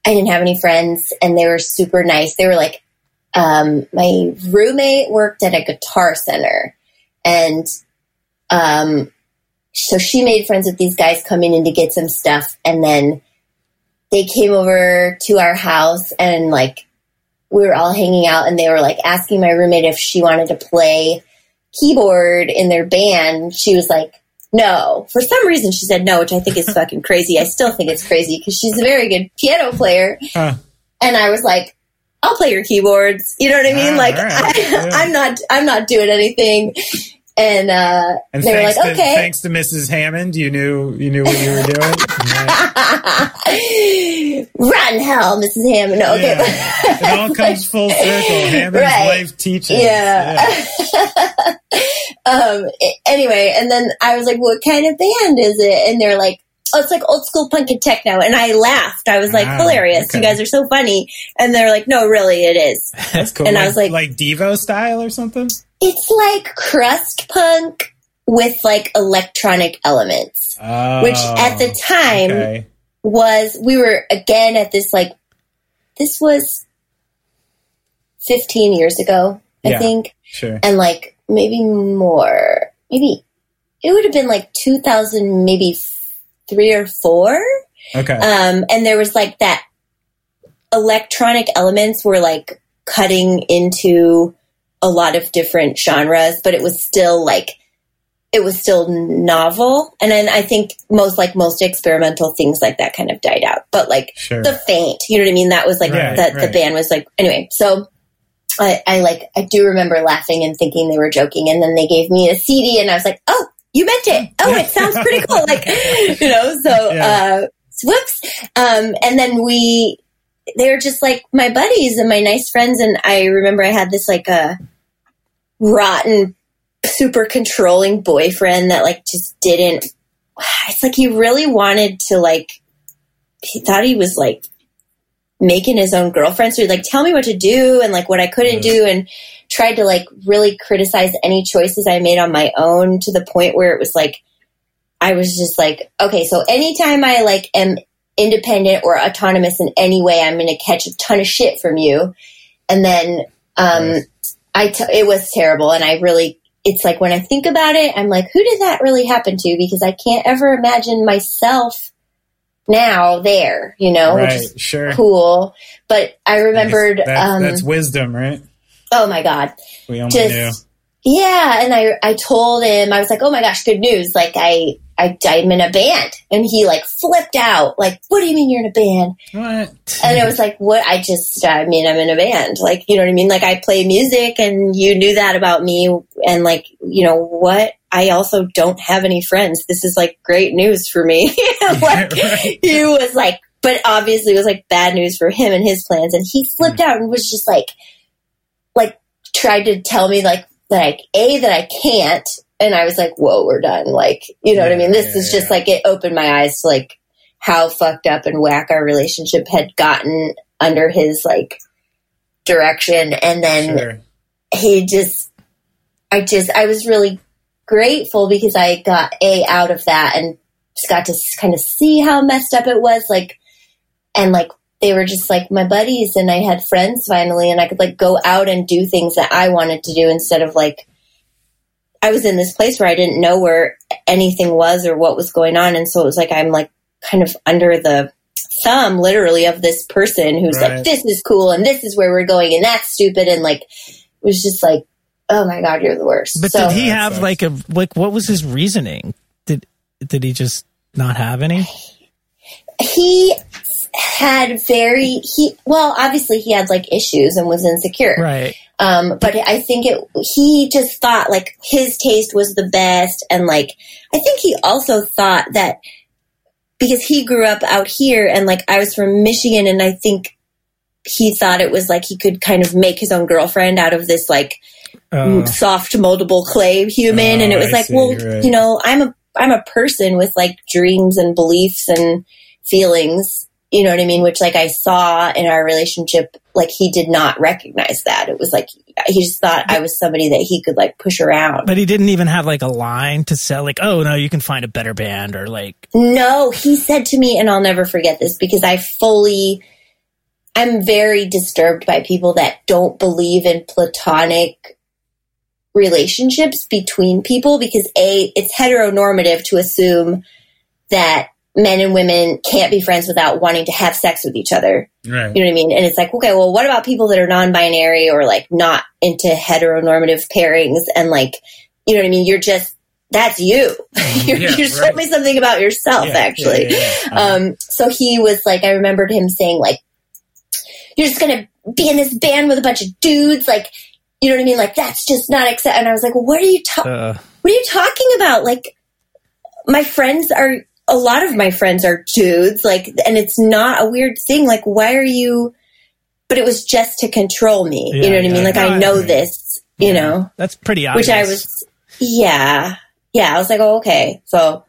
I didn't have any friends and they were super nice. They were like, my roommate worked at a Guitar Center and, so she made friends with these guys coming in to get some stuff. And then they came over to our house and like, we were all hanging out and they were like asking my roommate if she wanted to play keyboard in their band. She was like, no. For some reason, she said no, which I think is fucking crazy. I still think it's crazy because she's a very good piano player. And I was like, I'll play your keyboards. You know what I mean? Like, right. I'm not doing anything. And they were like, okay. Thanks to Mrs. Hammond, you knew what you were doing. Right. Run hell, Mrs. Hammond. No, okay. Yeah. It all comes full circle. Hammond's life teaches. Yeah. Anyway, and then I was like, what kind of band is it? And they're like, oh, it's like old school punk and techno. And I laughed. I was like, hilarious. Okay. You guys are so funny. And they're like, no, really, it is. That's cool. And I was like Devo style or something? It's like crust punk with like electronic elements, which at the time we were again at this, like, this was 15 years ago, I think. Sure. And like, maybe more, maybe it would have been like 2000, maybe 3 or 4. Okay. And there was like that electronic elements were like cutting into a lot of different genres, but it was still novel. And then I think most experimental things like that kind of died out, but like The Faint, you know what I mean? That was like the band was like, anyway, so I do remember laughing and thinking they were joking. And then they gave me a CD and I was like, oh, you meant it. Oh, it sounds pretty cool. Like, you know, so, whoops. And then they were just like my buddies and my nice friends. And I remember I had this like a rotten, super controlling boyfriend that like just didn't, it's like he really wanted to like, he thought he was like making his own girlfriend. So he'd like tell me what to do and like what I couldn't do and tried to like really criticize any choices I made on my own to the point where it was like, I was just like, okay, so anytime I like am independent or autonomous in any way, I'm going to catch a ton of shit from you. And then, it was terrible. And I really, it's like, when I think about it, I'm like, who did that really happen to? Because I can't ever imagine myself now there, you know, which is cool. But I remembered, that's wisdom, right? Oh my God. We only knew. Yeah. And I told him, I was like, oh my gosh, good news. Like I'm in a band. And he like flipped out. Like, what do you mean you're in a band? What? And I was like, what? I'm in a band. Like, you know what I mean? Like I play music and you knew that about me. And like, you know what? I also don't have any friends. This is like great news for me. Like he was like, but obviously it was like bad news for him and his plans. And he flipped out and was just like tried to tell me like that I can't. And I was like, whoa, we're done. Like, you know what I mean? This is just like, it opened my eyes to like how fucked up and whack our relationship had gotten under his like direction. And then I was really grateful because I got out of that and just got to kind of see how messed up it was. Like, and like, they were just like my buddies and I had friends finally, and I could like go out and do things that I wanted to do instead of like, I was in this place where I didn't know where anything was or what was going on. And so it was like, I'm like kind of under the thumb literally of this person who's like, this is cool. And this is where we're going. And that's stupid. And like, it was just like, oh my God, you're the worst. But so, did he have like, what was his reasoning? Did he just not have any? He had obviously he had like issues and was insecure. Right. But I think he just thought like his taste was the best. And like, I think he also thought that because he grew up out here and like I was from Michigan and I think he thought it was like he could kind of make his own girlfriend out of this like soft moldable clay human. And it was right. You know, I'm a person with like dreams and beliefs and feelings, you know what I mean? Which like I saw in our relationship, like he did not recognize that. It was like, he just thought I was somebody that he could like push around. But he didn't even have like a line to sell like, oh no, you can find a better band or like. No, he said to me, and I'll never forget this because I'm very disturbed by people that don't believe in platonic relationships between people because it's heteronormative to assume that men and women can't be friends without wanting to have sex with each other. Right. You know what I mean? And it's like, okay, well, what about people that are non-binary or like not into heteronormative pairings? And like, you know what I mean? You're just, that's you. You just told me something about yourself, actually. So he was like, I remembered him saying like, you're just going to be in this band with a bunch of dudes. Like, you know what I mean? Like, that's just not acceptable. And I was like, well, what are you talking about? Like, a lot of my friends are dudes, like, and it's not a weird thing. Like, why are you, but it was just to control me. Yeah, you know what I mean? Like, I know this, you know, that's pretty obvious. Which I was, I was like, oh, okay. So,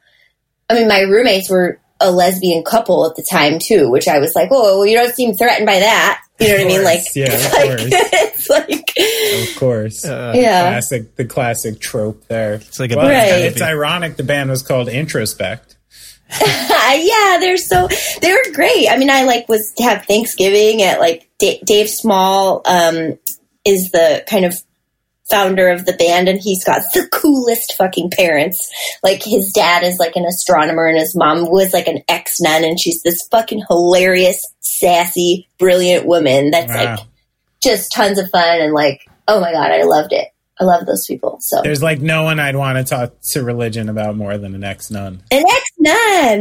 I mean, my roommates were a lesbian couple at the time too, which I was like, oh, well, you don't seem threatened by that. You know what I mean? Like, it's like, of course, the classic trope there. It's like, it's ironic. The band was called Introspect. They're great. I mean, I like have Thanksgiving at like Dave Small is the kind of founder of the band, and he's got the coolest fucking parents. Like his dad is like an astronomer and his mom was like an ex-nun, and she's this fucking hilarious, sassy, brilliant woman that's like just tons of fun, and like, oh my god, I loved it. I love those people. So there's like no one I'd want to talk to religion about more than an ex-nun.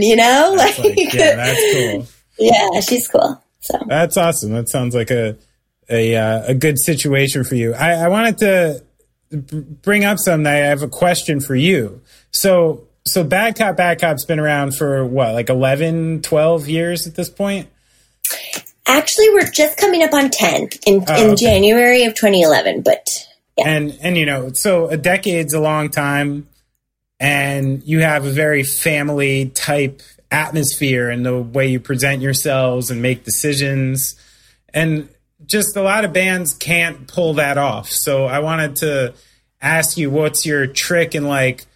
You know? That's cool. Yeah, she's cool. So that's awesome. That sounds like a good situation for you. I wanted to bring up something. I have a question for you. So Bad Cop, Bad Cop's been around for what, like 11, 12 years at this point? Actually, we're just coming up on 10 in January of 2011, but... Yeah. And you know, so a decade's a long time, and you have a very family type atmosphere in the way you present yourselves and make decisions, and just a lot of bands can't pull that off. So I wanted to ask you, what's your trick in like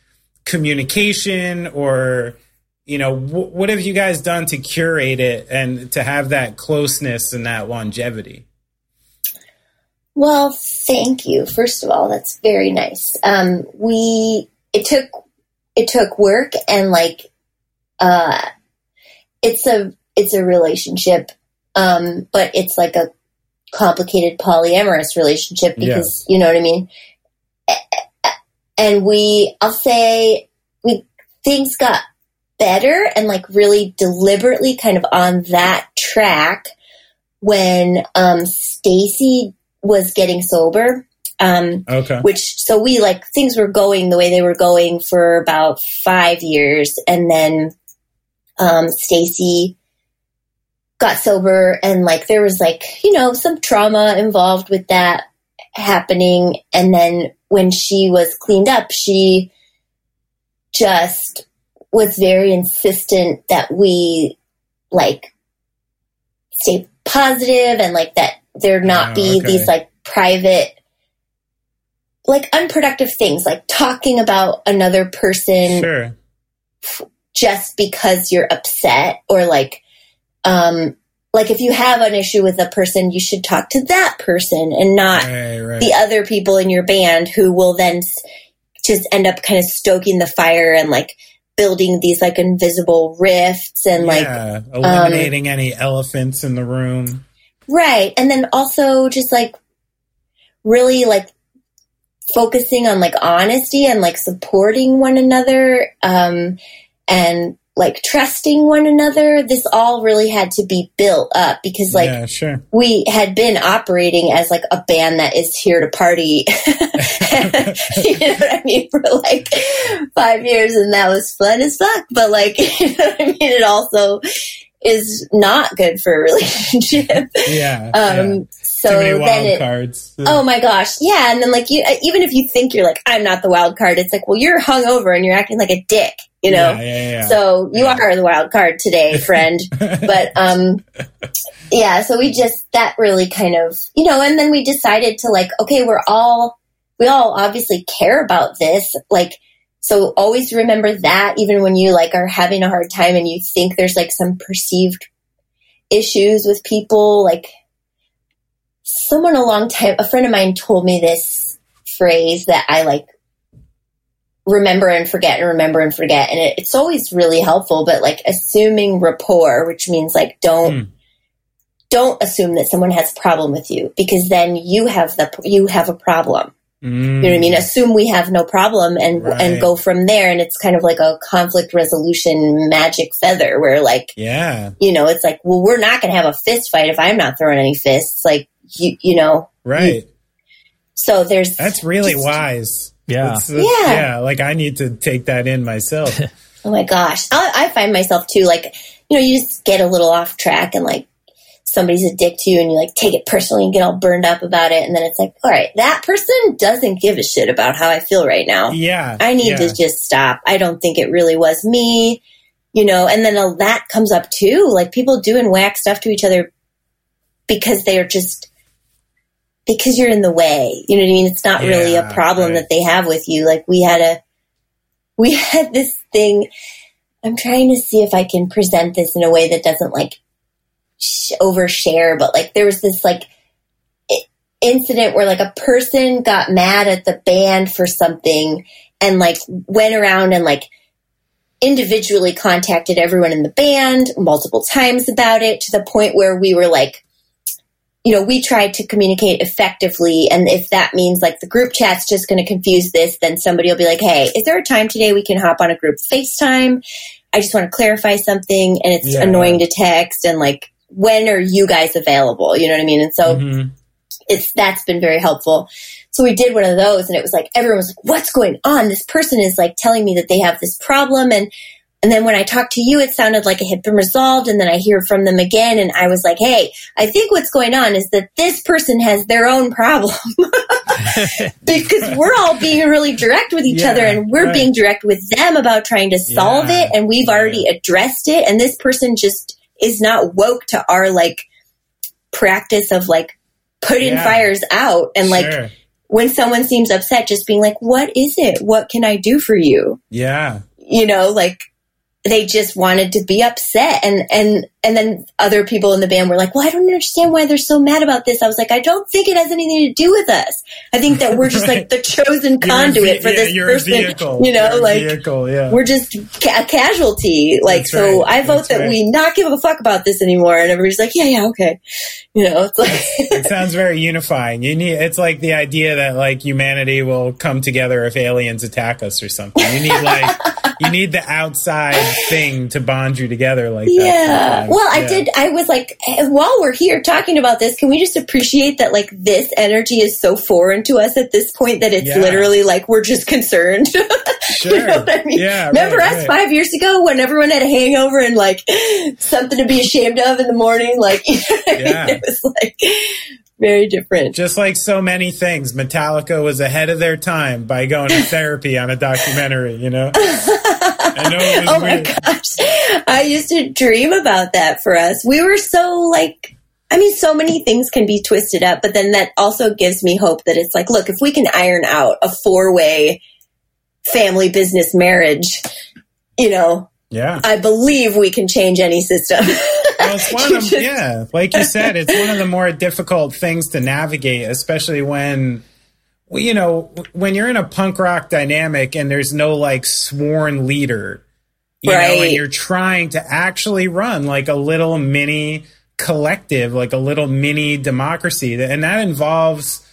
communication, or, you know, what have you guys done to curate it and to have that closeness and that longevity? Well, thank you. First of all, that's very nice. It took work, and like, it's a relationship. But it's like a complicated polyamorous relationship because you know what I mean? And things got better and like really deliberately kind of on that track when, Stacy was getting sober, so we like things were going the way they were going for about 5 years, and then Stacy got sober, and like there was like, you know, some trauma involved with that happening. And then when she was cleaned up, she just was very insistent that we like stay positive and like that there not be these like private, like unproductive things, like talking about another person just because you're upset, or like if you have an issue with a person, you should talk to that person and not the other people in your band who will then just end up kind of stoking the fire and like building these like invisible rifts and like eliminating any elephants in the room. Right. And then also just like really like focusing on like honesty and like supporting one another, and like trusting one another. This all really had to be built up because like we had been operating as like a band that is here to party. You know what I mean? For like 5 years, and that was fun as fuck. But like, you know what I mean? It also is not good for a relationship. Yeah. So too many wild cards. Oh my gosh. Yeah. And then like you, even if you think you're like, I'm not the wild card, it's like, well, you're hungover and you're acting like a dick, you know? Yeah. So you are the wild card today, friend. But, yeah, so we just, that really kind of, you know, and then we decided to like, okay, we all obviously care about this. Like, so always remember that even when you like are having a hard time and you think there's like some perceived issues with people, like someone a friend of mine told me this phrase that I like remember and forget and remember and forget. And it's always really helpful, but like assuming rapport, which means like, don't assume that someone has a problem with you, because then you have a problem. You know what I mean? Assume we have no problem and go from there. And it's kind of like a conflict resolution magic feather where like, you know, it's like, well, we're not going to have a fist fight if I'm not throwing any fists. Like, you know. Right. So there's. That's really wise. Yeah. Yeah. Like I need to take that in myself. Oh my gosh. I find myself too, like, you know, you just get a little off track and like, somebody's a dick to you and you like take it personally and get all burned up about it. And then it's like, all right, that person doesn't give a shit about how I feel right now. Yeah. I need to just stop. I don't think it really was me, you know, and then that comes up too. Like people doing whack stuff to each other because they're just, because you're in the way, you know what I mean? It's not really a problem that they have with you. Like we had this thing. I'm trying to see if I can present this in a way that doesn't like overshare, but like there was this like incident where like a person got mad at the band for something and like went around and like individually contacted everyone in the band multiple times about it, to the point where we were like, you know, we tried to communicate effectively, and if that means like the group chat's just going to confuse this, then somebody will be like, hey, is there a time today we can hop on a group FaceTime? I just want to clarify something, and it's annoying to text, and like, when are you guys available? You know what I mean? And so that's been very helpful. So we did one of those, and it was like, everyone was like, what's going on? This person is like telling me that they have this problem. And then when I talked to you, it sounded like it had been resolved. And then I hear from them again. And I was like, hey, I think what's going on is that this person has their own problem because we're all being really direct with each other, and we're being direct with them about trying to solve it. And we've already addressed it. And this person just is not woke to our like practice of like putting fires out. And like when someone seems upset, just being like, what is it? What can I do for you? Yeah. You know, like they just wanted to be upset. And then other people in the band were like, well, I don't understand why they're so mad about this. I was like, I don't think it has anything to do with us. I think that we're just like the chosen conduit for this person. You know, we're just a casualty. Like, I vote that we not give a fuck about this anymore. And everybody's like, yeah, okay. You know, it's like it sounds very unifying. It's like the idea that like humanity will come together if aliens attack us or something. You need the outside thing to bond you together like that. Yeah. Well, I was like, while we're here talking about this, can we just appreciate that like this energy is so foreign to us at this point that it's literally like we're just concerned. Sure. You know what I mean? Yeah, remember us 5 years ago when everyone had a hangover and like something to be ashamed of in the morning? Like, you know what I mean? It was like very different. Just like so many things, Metallica was ahead of their time by going to therapy on a documentary, you know? I know it was weird. My gosh. I used to dream about that for us. We were so like, I mean, so many things can be twisted up, but then that also gives me hope that it's like, look, if we can iron out a 4-way family business marriage, you know, I believe we can change any system. Well, it's one of them, like you said, it's one of the more difficult things to navigate, especially when, you know, when you're in a punk rock dynamic and there's no like sworn leader, you know, and you're trying to actually run like a little mini collective, like a little mini democracy. And that involves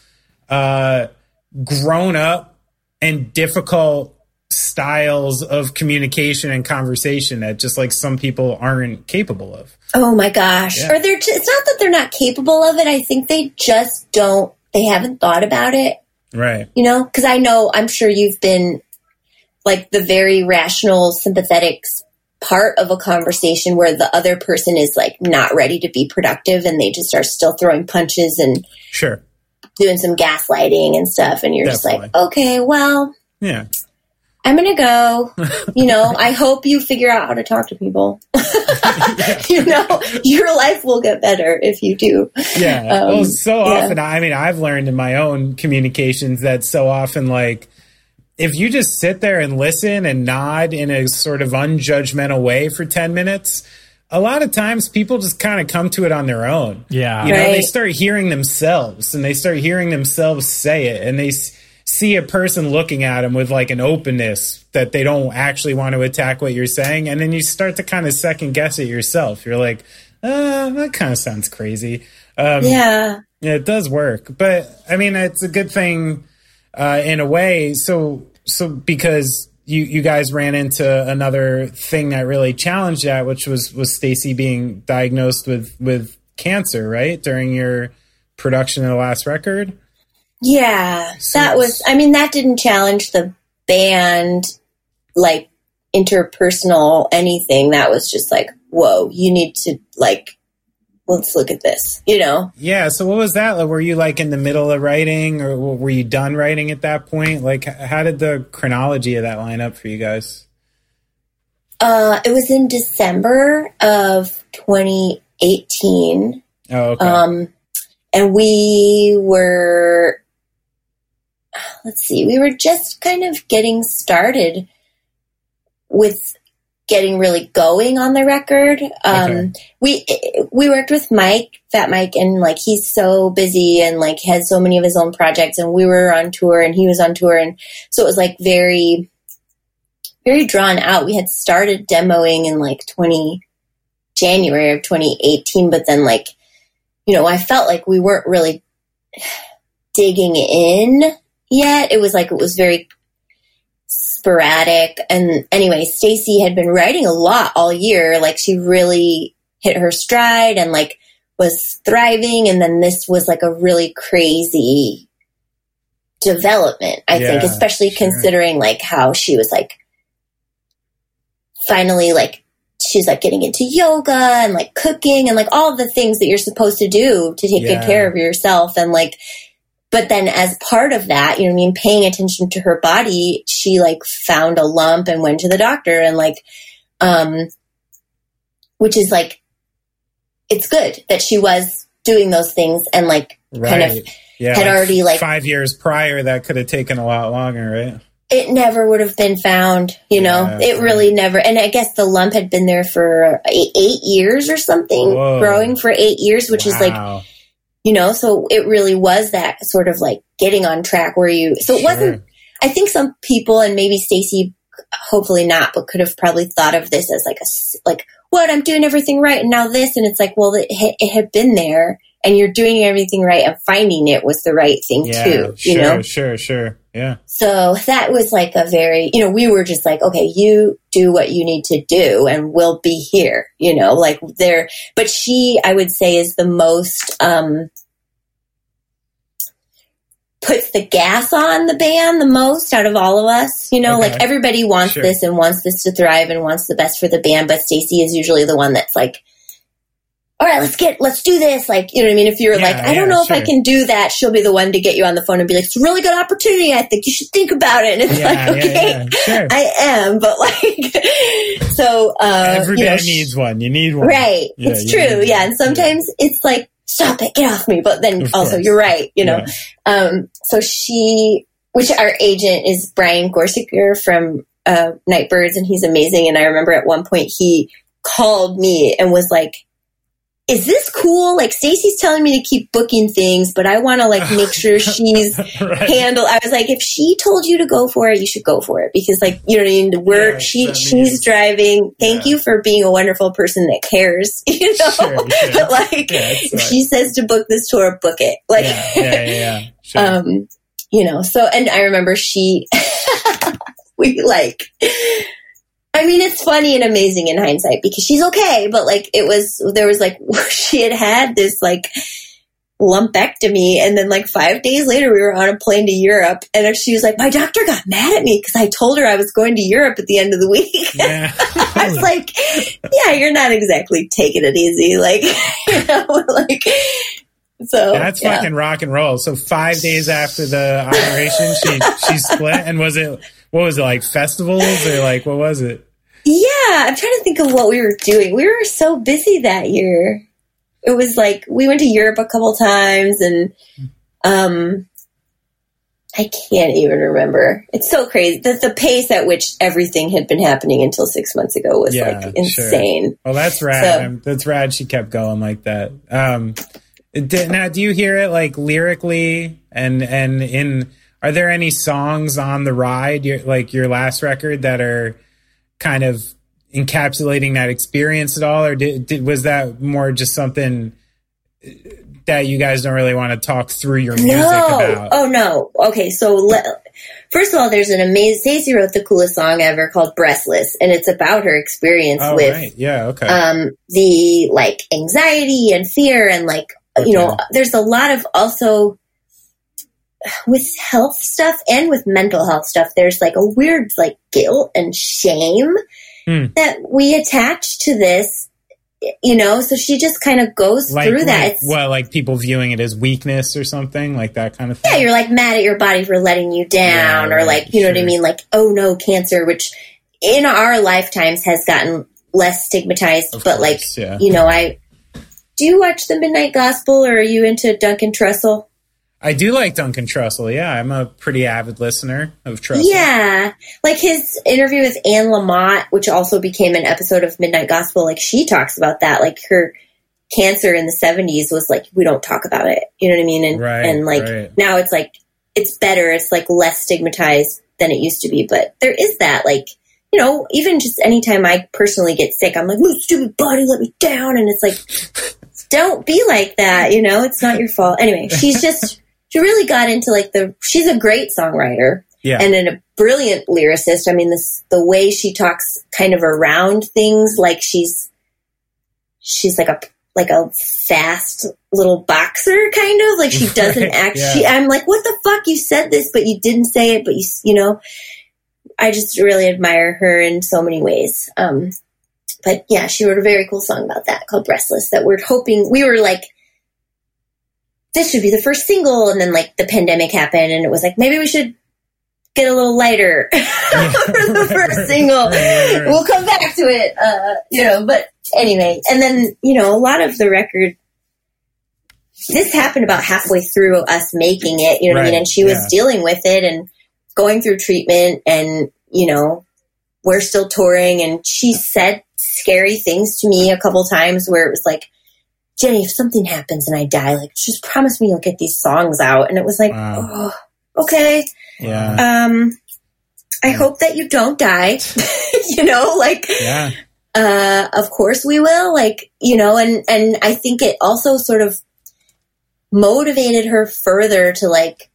grown up and difficult styles of communication and conversation that just like some people aren't capable of. Oh my gosh. Yeah. It's not that they're not capable of it. I think they just they haven't thought about it. Right. You know, because I'm sure you've been like the very rational, sympathetic part of a conversation where the other person is like not ready to be productive and they just are still throwing punches and sure doing some gaslighting and stuff. And you're Definitely. Just like, okay, well, yeah, I'm going to go, you know, I hope you figure out how to talk to people, you know, your life will get better if you do. Yeah. Well, so often, I mean, I've learned in my own communications that so often, like, if you just sit there and listen and nod in a sort of unjudgmental way for 10 minutes, a lot of times people just kind of come to it on their own. Yeah. You know, they start hearing themselves and they start hearing themselves say it and they see a person looking at them with like an openness that they don't actually want to attack what you're saying. And then you start to kind of second guess it yourself. You're like, that kind of sounds crazy. Yeah, it does work. But I mean, it's a good thing in a way. So because you guys ran into another thing that really challenged that, which was Stacy being diagnosed with cancer, right? During your production of the last record. Yeah, that was, I mean, that didn't challenge the band, like, interpersonal anything. That was just like, whoa, you need to, like, let's look at this, you know? Yeah, so what was that? Were you, like, in the middle of writing, or were you done writing at that point? Like, how did the chronology of that line up for you guys? It was in December of 2018. Oh, okay. And we were, we were just kind of getting started with getting really going on the record. Okay. We worked with Mike, Fat Mike, and like, he's so busy and like has so many of his own projects, and we were on tour and he was on tour. And so it was like very, very drawn out. We had started demoing in like January of 2018, but then like, you know, I felt like we weren't really digging in yet. It was like it was very sporadic. And anyway, Stacy had been writing a lot all year. Like, she really hit her stride and like was thriving. And then this was like a really crazy development, I think, especially considering like how she was like finally like, she's like getting into yoga and like cooking and like all the things that you're supposed to do to take good care of yourself. And like, but then as part of that, you know what I mean, paying attention to her body, she like found a lump and went to the doctor and like, which is like, it's good that she was doing those things and like kind of had already like 5 years prior that could have taken a lot longer, right? It never would have been found, you know, it really never. And I guess the lump had been there for 8 years or something, growing for 8 years, which is like, you know, so it really was that sort of like getting on track where you, so it wasn't, I think some people and maybe Stacy, hopefully not, but could have probably thought of this as like, what, I'm doing everything right. And now this, and it's like, well, it had been there and you're doing everything right. And finding it was the right thing too, you know? Sure. Yeah. So that was like a very, you know, we were just like, okay, you do what you need to do and we'll be here, you know, like there, but she, I would say, is the most, puts the gas on the band the most out of all of us, you know, like everybody wants this and wants this to thrive and wants the best for the band. But Stacy is usually the one that's like, all right, let's do this. Like, you know what I mean? If you're like, I don't know if I can do that, she'll be the one to get you on the phone and be like, it's a really good opportunity. I think you should think about it. And it's okay, I am. But like, so, everybody needs one. You need one. Right. Yeah, it's true. Yeah. And sometimes it's like, stop it, get off me. But then also you're right, you know? Yeah. So she, which our agent is Brian Gorsiker from, Nightbirds, and he's amazing. And I remember at one point he called me and was like, is this cool? Like, Stacy's telling me to keep booking things, but I want to like make sure she's handled. I was like, if she told you to go for it, you should go for it, because like, you know what I mean? She's driving. Thank you for being a wonderful person that cares, you know, but like if she says to book this tour, book it. Like, you know, so, and I remember I mean, it's funny and amazing in hindsight because she's okay, but like there was like, she had this like lumpectomy. And then like 5 days later, we were on a plane to Europe. And she was like, my doctor got mad at me because I told her I was going to Europe at the end of the week. Yeah. I was like, yeah, you're not exactly taking it easy. Like, you know, like... So that's fucking rock and roll. So 5 days after the operation, she split. And was it, what was it, like festivals or like, what was it? Yeah. I'm trying to think of what we were doing. We were so busy that year. It was like, we went to Europe a couple times and, I can't even remember. It's so crazy. The pace at which everything had been happening until 6 months ago was like insane. Sure. Well, that's rad. So, that's rad. She kept going like that. Now, do you hear it like lyrically and in? Are there any songs on the Ride, like your last record, that are kind of encapsulating that experience at all, or was that more just something that you guys don't really want to talk through your music about? Oh no. Okay, so first of all, there's an amazing. Stacy wrote the coolest song ever called "Breathless," and it's about her experience with the like anxiety and fear and like. Okay. You know, there's a lot of also with health stuff and with mental health stuff, there's like a weird like guilt and shame that we attach to this, you know, so she just kind of goes through that. Well, like people viewing it as weakness or something like that kind of thing. Yeah, you're like mad at your body for letting you down or like, you know what I mean? Like, oh no, cancer, which in our lifetimes has gotten less stigmatized, of course, like, you know, do you watch the Midnight Gospel, or are you into Duncan Trussell? I do like Duncan Trussell, yeah. I'm a pretty avid listener of Trussell. Yeah. Like his interview with Anne Lamott, which also became an episode of Midnight Gospel, like she talks about that. Like her cancer in the 70s was like, we don't talk about it. You know what I mean? And, now it's like, it's better. It's like less stigmatized than it used to be. But there is that like, you know, even just anytime I personally get sick, I'm like, my stupid body let me down. And it's like... Don't be like that, you know, it's not your fault. Anyway, she really got into like she's a great songwriter and then a brilliant lyricist. I mean, the way she talks kind of around things, like she's like a fast little boxer kind of, like she doesn't actually, I'm like, what the fuck? You said this, but you didn't say it, but you know, I just really admire her in so many ways. But yeah, she wrote a very cool song about that called "Breathless" that we're hoping, we were like, this should be the first single. And then like the pandemic happened and it was like, maybe we should get a little lighter for the first single. We'll come back to it, you know, but anyway. And then, you know, a lot of the record, this happened about halfway through us making it, you know what I mean? And she was dealing with it and going through treatment and, you know, we're still touring. And she said scary things to me a couple times where it was like, Jenny, if something happens and I die, like just promise me you'll get these songs out. And it was like, oh, okay. Yeah. I hope that you don't die, you know, like, of course we will, like, you know, and I think it also sort of motivated her further to like,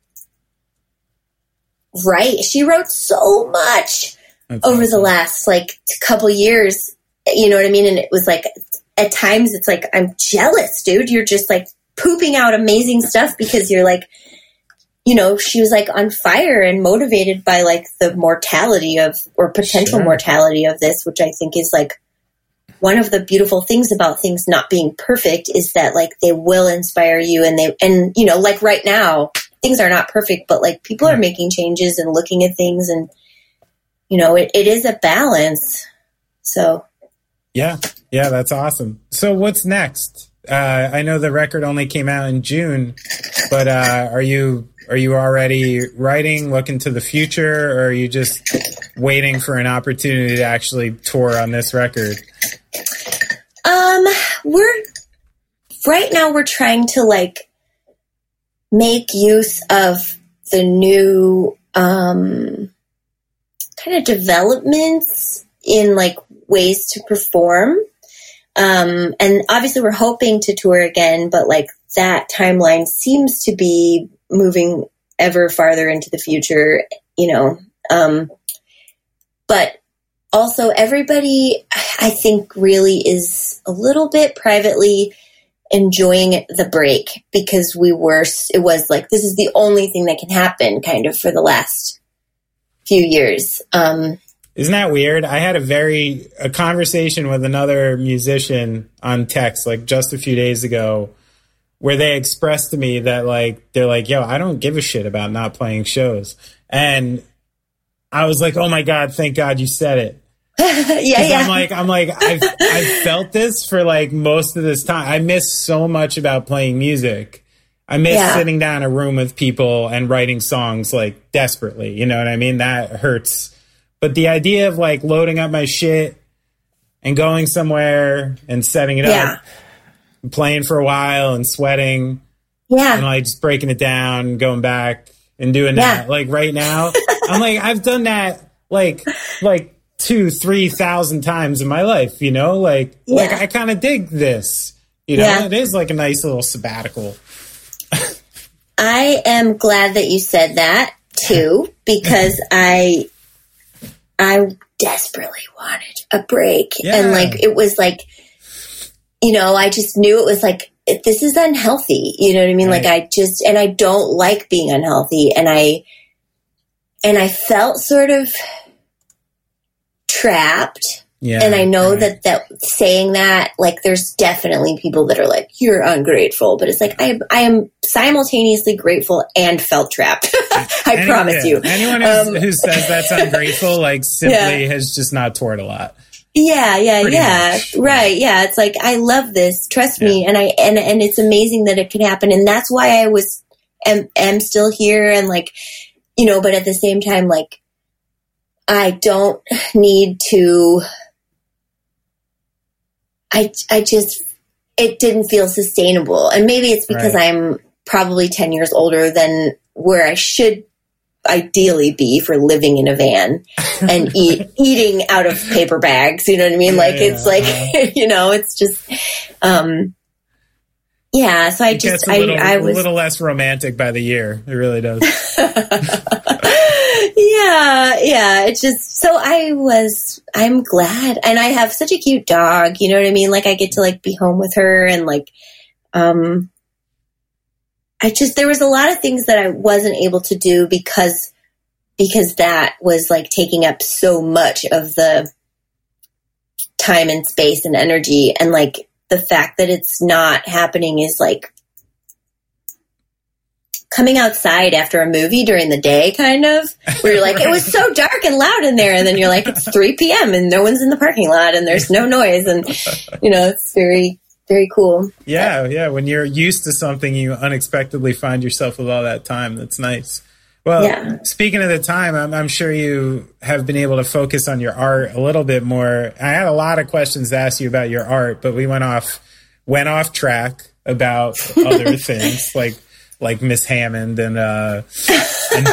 write. She wrote so much. That's over awesome. The last like couple years, you know what I mean? And it was like, at times it's like, I'm jealous, dude. You're just like pooping out amazing stuff because you're like, you know, she was like on fire and motivated by like the mortality of, or potential mortality of this, which I think is like one of the beautiful things about things not being perfect is that like they will inspire you and you know, like right now things are not perfect, but like people are making changes and looking at things and, you know, it is a balance. So. Yeah, that's awesome. So what's next? I know the record only came out in June, but are you already writing, looking to the future, or are you just waiting for an opportunity to actually tour on this record? Right now we're trying to like make use of the new kind of developments in like ways to perform. And obviously we're hoping to tour again, but like that timeline seems to be moving ever farther into the future, you know? But also everybody I think really is a little bit privately enjoying the break because it was like, this is the only thing that can happen kind of for the last few years. Isn't that weird? I had a conversation with another musician on text, like just a few days ago, where they expressed to me that like, they're like, yo, I don't give a shit about not playing shows. And I was like, oh my God, thank God you said it. Yeah. I'm like, I've felt this for like most of this time. I miss so much about playing music. I miss sitting down in a room with people and writing songs like desperately, you know what I mean? That hurts. But the idea of like loading up my shit and going somewhere and setting it up, and playing for a while and sweating and like just breaking it down, going back and doing that. Like right now, I'm like, I've done that like 2,000-3,000 times in my life, you know, like I kind of dig this, you know, it is like a nice little sabbatical. I am glad that you said that too, because I desperately wanted a break. Yeah. And like, it was like, you know, I just knew it was like, this is unhealthy. You know what I mean? Right. Like I don't like being unhealthy. And I felt sort of trapped. Yeah, and I know that saying that, like, there's definitely people that are like, you're ungrateful, but it's like, I am simultaneously grateful and felt trapped. I promise you. Anyone who says that's ungrateful, like, simply has just not toured a lot. Yeah. Pretty much. Right. Yeah. It's like, I love this. Trust me. And and it's amazing that it can happen. And that's why I am still here. And like, you know, but at the same time, like, I don't need to, it didn't feel sustainable. And maybe it's because I'm probably 10 years older than where I should ideally be for living in a van and eating out of paper bags. You know what I mean? Like, it's like, you know, it's just, so I just, I was a little less romantic by the year. It really does. Yeah. It's just, so I'm glad. And I have such a cute dog. You know what I mean? Like I get to like be home with her and like, there was a lot of things that I wasn't able to do because that was like taking up so much of the time and space and energy. And like the fact that it's not happening is like coming outside after a movie during the day, kind of, where you're like, it was so dark and loud in there. And then you're like, it's 3 p.m. and no one's in the parking lot and there's no noise. And, you know, it's very, very cool. Yeah. Yeah. When you're used to something, you unexpectedly find yourself with all that time. That's nice. Well, speaking of the time, I'm sure you have been able to focus on your art a little bit more. I had a lot of questions to ask you about your art, but we went off track about other things like Miss Hammond and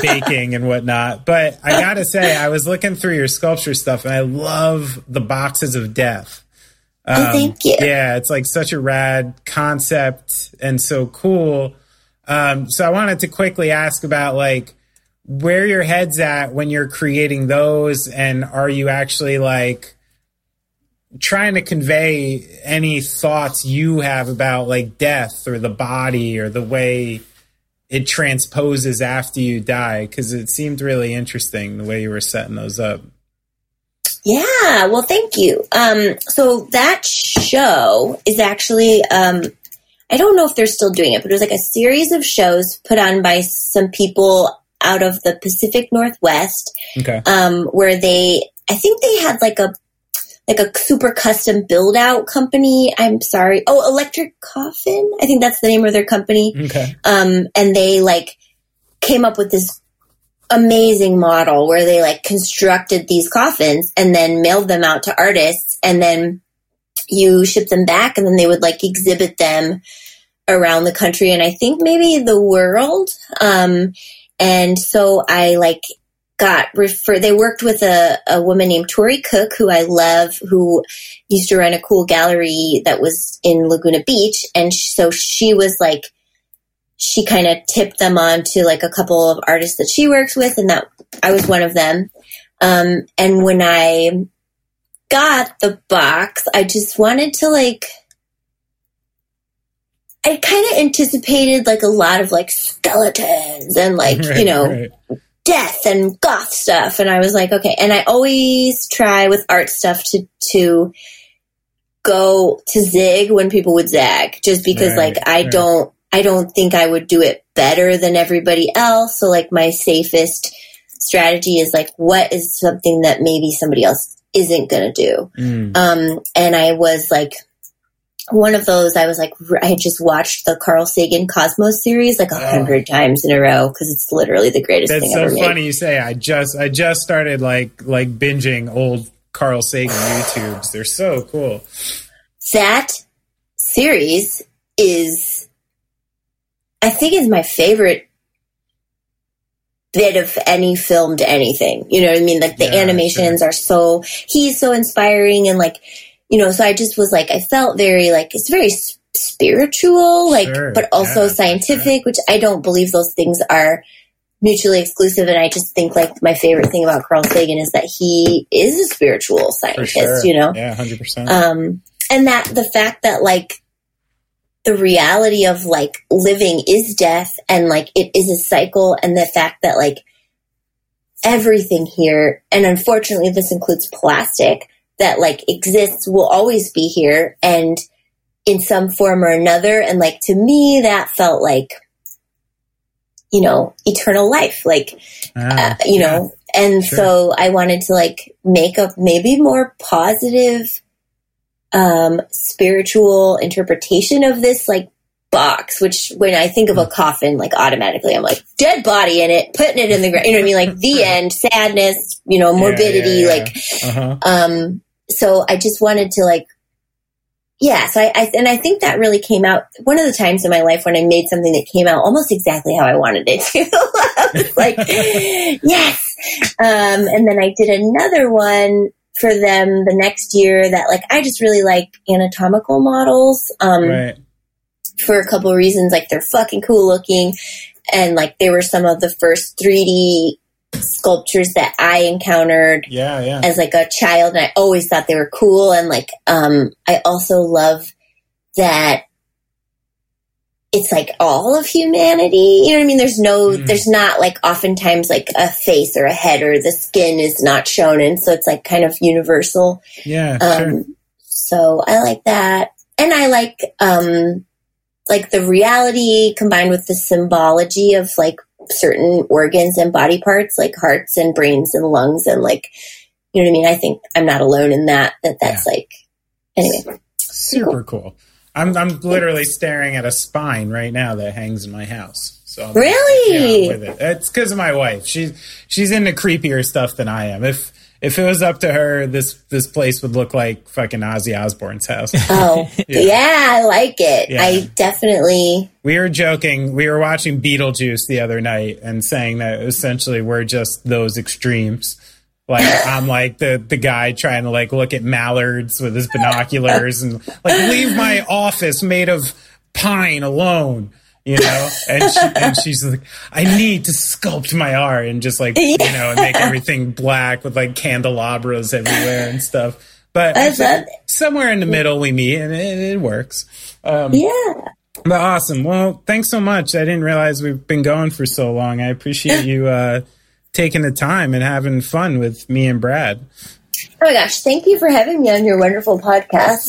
baking and whatnot. But I got to say, I was looking through your sculpture stuff and I love the boxes of death. Thank you. Yeah, it's like such a rad concept and so cool. So I wanted to quickly ask about like where your head's at when you're creating those, and are you actually like trying to convey any thoughts you have about like death or the body or the way it transposes after you die? Because it seemed really interesting the way you were setting those up. Yeah, well, thank you. So that show is actually, I don't know if they're still doing it, but it was like a series of shows put on by some people out of the Pacific Northwest, where I think they had like a super custom build out company. I'm sorry. Oh, Electric Coffin. I think that's the name of their company. Okay. And they like came up with this amazing model where they like constructed these coffins and then mailed them out to artists, and then you ship them back, and then they would like exhibit them around the country and I think maybe the world. And so I like got referred, they worked with a woman named Tori Cook, who I love, who used to run a cool gallery that was in Laguna Beach. And so she was like, she kind of tipped them on to like a couple of artists that she works with, and that I was one of them. And when I got the box, I just wanted to like I kind of anticipated like a lot of like skeletons and like, death and goth stuff. And I was like, okay. And I always try with art stuff to go to zig when people would zag, just because I don't think I would do it better than everybody else. So like my safest strategy is like, what is something that maybe somebody else isn't going to do? And I was like, one of those, I was like, I just watched the Carl Sagan Cosmos series like 100 times in a row because it's literally the greatest thing ever made. That's so funny you say. I just started like binging old Carl Sagan YouTubes. They're so cool. That series is, I think, is my favorite bit of any filmed anything. You know what I mean? Like the animations are so, he's so inspiring and like, you know, so I just was like, I felt very like, it's very spiritual, like, but also scientific, which I don't believe those things are mutually exclusive. And I just think like my favorite thing about Carl Sagan is that he is a spiritual scientist, you know? Yeah, 100%. And that the fact that like the reality of like living is death and like it is a cycle, and the fact that like everything here, and unfortunately this includes plastic, that like exists will always be here and in some form or another. And like, to me, that felt like, you know, eternal life, like, know, and so I wanted to like make a maybe more positive, spiritual interpretation of this, like, box, which when I think of a coffin, like automatically I'm like dead body in it, putting it in the ground, you know what I mean? Like the end, sadness, you know, morbidity, so I just wanted to like, so I think that really came out one of the times in my life when I made something that came out almost exactly how I wanted it to. Like, and then I did another one for them the next year that like, I just really like anatomical models. For a couple of reasons, like they're fucking cool looking, and like they were some of the first 3D sculptures that I encountered as like a child, and I always thought they were cool. And like I also love that it's like all of humanity, you know what I mean? There's no there's not like oftentimes like a face or a head or the skin is not shown, and so it's like kind of universal. So I like that, and I like the reality combined with the symbology of like certain organs and body parts, like hearts and brains and lungs. And like, you know what I mean? I think I'm not alone in that's like, anyway. Super cool. I'm literally staring at a spine right now that hangs in my house. So I'm really? With it. It's because of my wife. She's into creepier stuff than I am. If it was up to her, this place would look like fucking Ozzy Osbourne's house. Oh, I like it. Yeah. I definitely... We were joking. We were watching Beetlejuice the other night and saying that essentially we're just those extremes. Like, I'm like the guy trying to like look at mallards with his binoculars and like leave my office made of pine alone. You know, and she's like, I need to sculpt my art and just like, you know, and make everything black with like candelabras everywhere and stuff. But somewhere in the middle we meet, and it works. But awesome. Well, thanks so much. I didn't realize we've been going for so long. I appreciate you taking the time and having fun with me and Brad. Oh my gosh. Thank you for having me on your wonderful podcast.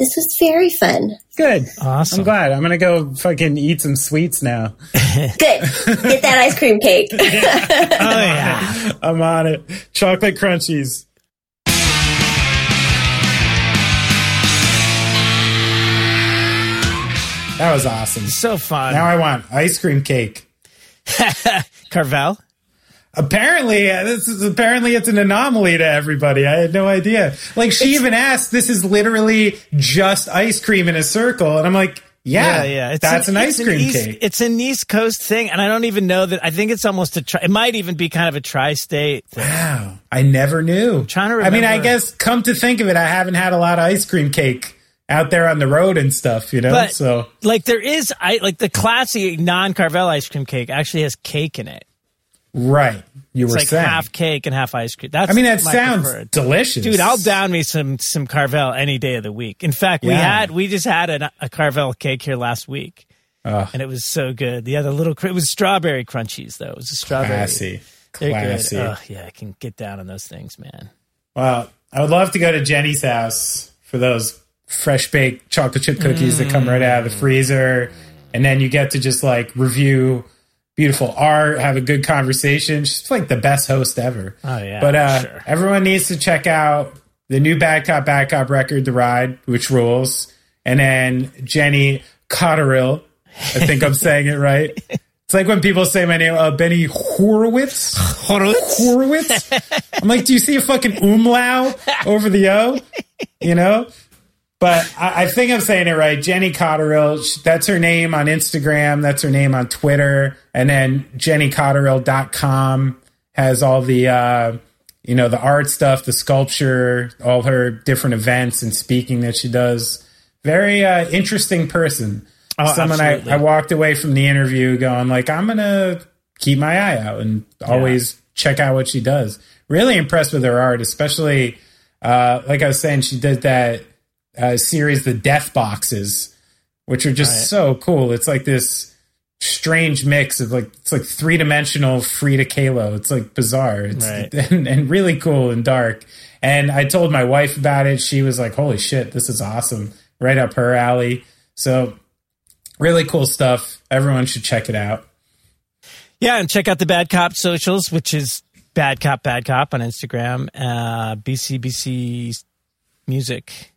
This was very fun. Good. Awesome. I'm glad. I'm going to go fucking eat some sweets now. Good. Get that ice cream cake. I'm on it. Chocolate crunchies. That was awesome. So fun. Now I want ice cream cake. Carvel? Apparently it's an anomaly to everybody. I had no idea. Like she even asked, this is literally just ice cream in a circle. And I'm like, that's an ice cream cake. It's an East Coast thing. And I don't even know that. I think it's almost it might even be kind of a tri-state thing. Wow. I never knew. I'm trying to remember. I mean, I guess come to think of it, I haven't had a lot of ice cream cake out there on the road and stuff, you know? But, so like there is, like the classy non-Carvel ice cream cake actually has cake in it. Right. You were saying. It's like half cake and half ice cream. That's that sounds preferred. Delicious. Dude, I'll down me some Carvel any day of the week. In fact, we just had a Carvel cake here last week. And it was so good. The other it was strawberry crunchies, though. It was a strawberry. Classy. Oh, yeah, I can get down on those things, man. Well, I would love to go to Jenny's house for those fresh baked chocolate chip cookies that come right out of the freezer. And then you get to just like review beautiful art, have a good conversation. She's like the best host ever. Oh, yeah. But everyone needs to check out the new Bad Cop record, The Ride, which rules. And then Jenny Cotterill. I think I'm saying it right. It's like when people say my name, Benny Horowitz. I'm like, do you see a fucking umlaut over the O? You know? But I think I'm saying it right. Jenny Cotterill, that's her name on Instagram. That's her name on Twitter. And then jennycotterill.com has all the, the art stuff, the sculpture, all her different events and speaking that she does. Very interesting person. Oh, someone I walked away from the interview going like, I'm going to keep my eye out and always check out what she does. Really impressed with her art, especially like I was saying, she did that series, The Death Boxes, which are just so cool. It's like this strange mix of like, it's like 3-dimensional Frida Kahlo. It's like bizarre and really cool and dark. And I told my wife about it. She was like, holy shit, this is awesome. Right up her alley. So really cool stuff. Everyone should check it out. Yeah, and check out the Bad Cop socials, which is Bad Cop on Instagram, BCBC Music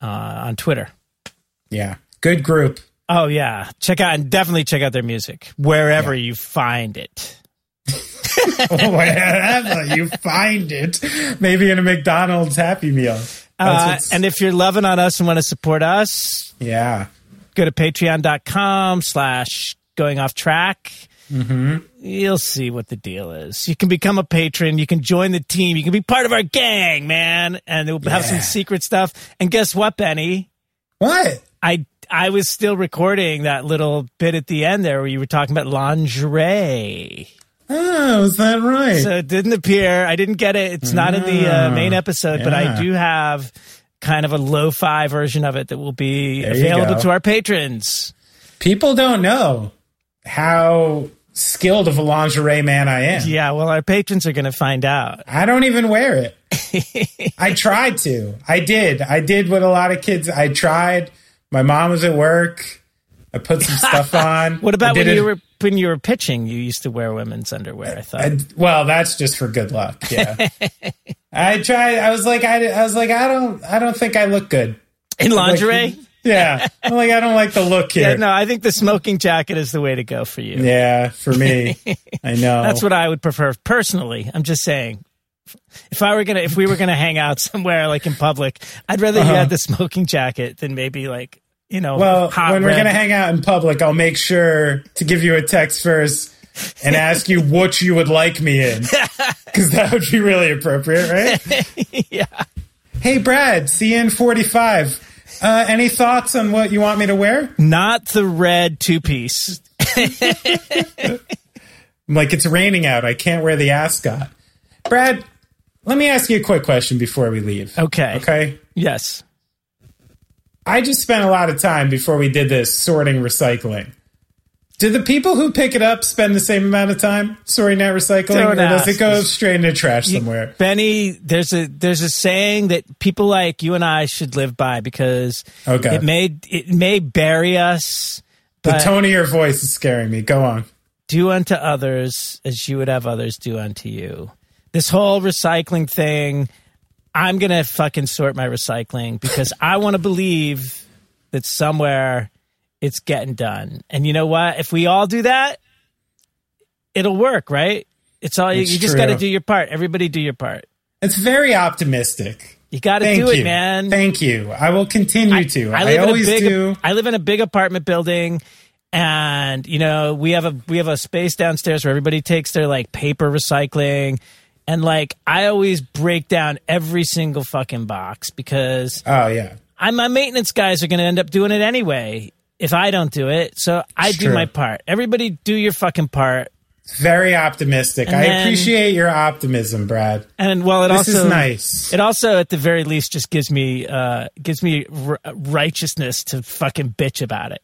on Twitter. Yeah, good group. Oh, yeah. Definitely check out their music, wherever you find it. Wherever you find it. Maybe in a McDonald's Happy Meal. And if you're loving on us and want to support us. Yeah. Go to patreon.com/goingofftrack. Mm-hmm. You'll see what the deal is. You can become a patron. You can join the team. You can be part of our gang, man. And we'll have some secret stuff. And guess what, Benny? What? I was still recording that little bit at the end there where you were talking about lingerie. Oh, is that right? So it didn't appear. I didn't get it. It's not in the main episode, but I do have kind of a lo-fi version of it that will be available to our patrons. People don't know how skilled of a lingerie man I am. Yeah, well, our patrons are going to find out. I don't even wear it. I tried to. I did what a lot of kids... I tried. My mom was at work. I put some stuff on. What about when you were pitching, you used to wear women's underwear, I thought. Well, that's just for good luck, yeah. I tried. I was like, I don't think I look good in lingerie. Like, yeah, I'm like, I don't like the look here. Yeah, no, I think the smoking jacket is the way to go for you. Yeah, for me, I know that's what I would prefer personally. I'm just saying, if we were gonna hang out somewhere like in public, I'd rather you had the smoking jacket than maybe like hot when we're gonna hang out in public, I'll make sure to give you a text first. And ask you what you would like me in. Because that would be really appropriate, right? Yeah. Hey, Brad, CN 45. Any thoughts on what you want me to wear? Not the red two-piece. I'm like, it's raining out. I can't wear the ascot. Brad, let me ask you a quick question before we leave. Okay? Yes. I just spent a lot of time before we did this sorting recycling. Do the people who pick it up spend the same amount of time sorting out recycling, or does it go straight into trash somewhere? Benny, there's a saying that people like you and I should live by because it may bury us. The tone of your voice is scaring me. Go on. Do unto others as you would have others do unto you. This whole recycling thing, I'm going to fucking sort my recycling because I want to believe that somewhere... it's getting done. And you know what? If we all do that, it'll work, right? It's all you just got to do your part. Everybody do your part. It's very optimistic. You got to do it, man. Thank you. I will continue to. I always do. I live in a big apartment building and, we have a space downstairs where everybody takes their like paper recycling. And like, I always break down every single fucking box because my maintenance guys are going to end up doing it anyway. If I don't do it, so I do my part. Everybody do your fucking part. Very optimistic. I appreciate your optimism, Brad. And well, this also is nice. It also, at the very least, just gives me righteousness to fucking bitch about it,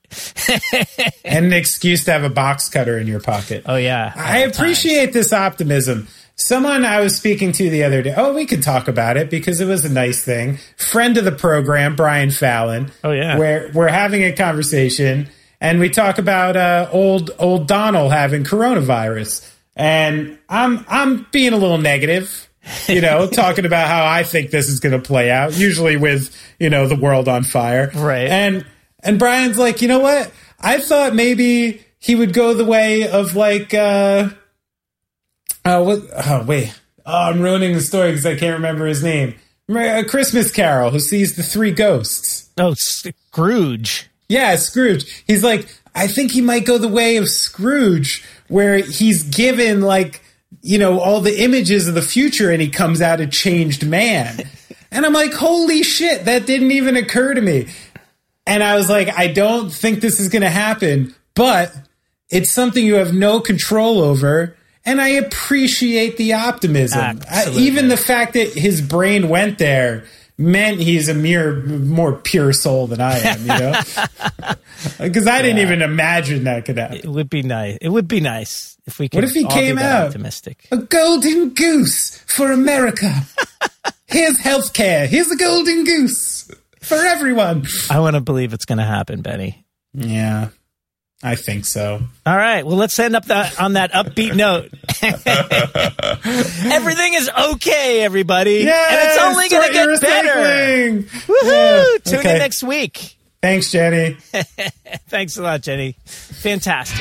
and an excuse to have a box cutter in your pocket. Oh yeah, I appreciate this optimism. Someone I was speaking to the other day. Oh, we could talk about it because it was a nice thing. Friend of the program, Brian Fallon. Oh yeah, where we're having a conversation. And we talk about old Donald having coronavirus, and I'm being a little negative, you know, talking about how I think this is going to play out. Usually with, you know, the world on fire, right? And Brian's like, you know what? I thought maybe he would go the way of like, I'm ruining the story because I can't remember his name. A Christmas Carol, who sees the three ghosts. Oh, Scrooge. Yeah, Scrooge. He's like, I think he might go the way of Scrooge, where he's given, like, you know, all the images of the future and he comes out a changed man. And I'm like, holy shit, that didn't even occur to me. And I was like, I don't think this is going to happen, but it's something you have no control over. And I appreciate the optimism. Even the fact that his brain went there meant he's a more pure soul than I am, you know? Because I didn't even imagine that could happen. It would be nice. It would be nice if we could. What if he came out optimistic? A golden goose for America. Here's healthcare. Here's a golden goose for everyone. I want to believe it's going to happen, Benny. Yeah, I think so. All right. Well, let's end up on that upbeat note. Everything is okay, everybody. Yes, and it's only going to get better. Woohoo! Yeah. Tune in next week. Thanks, Jenny. Thanks a lot, Jenny. Fantastic.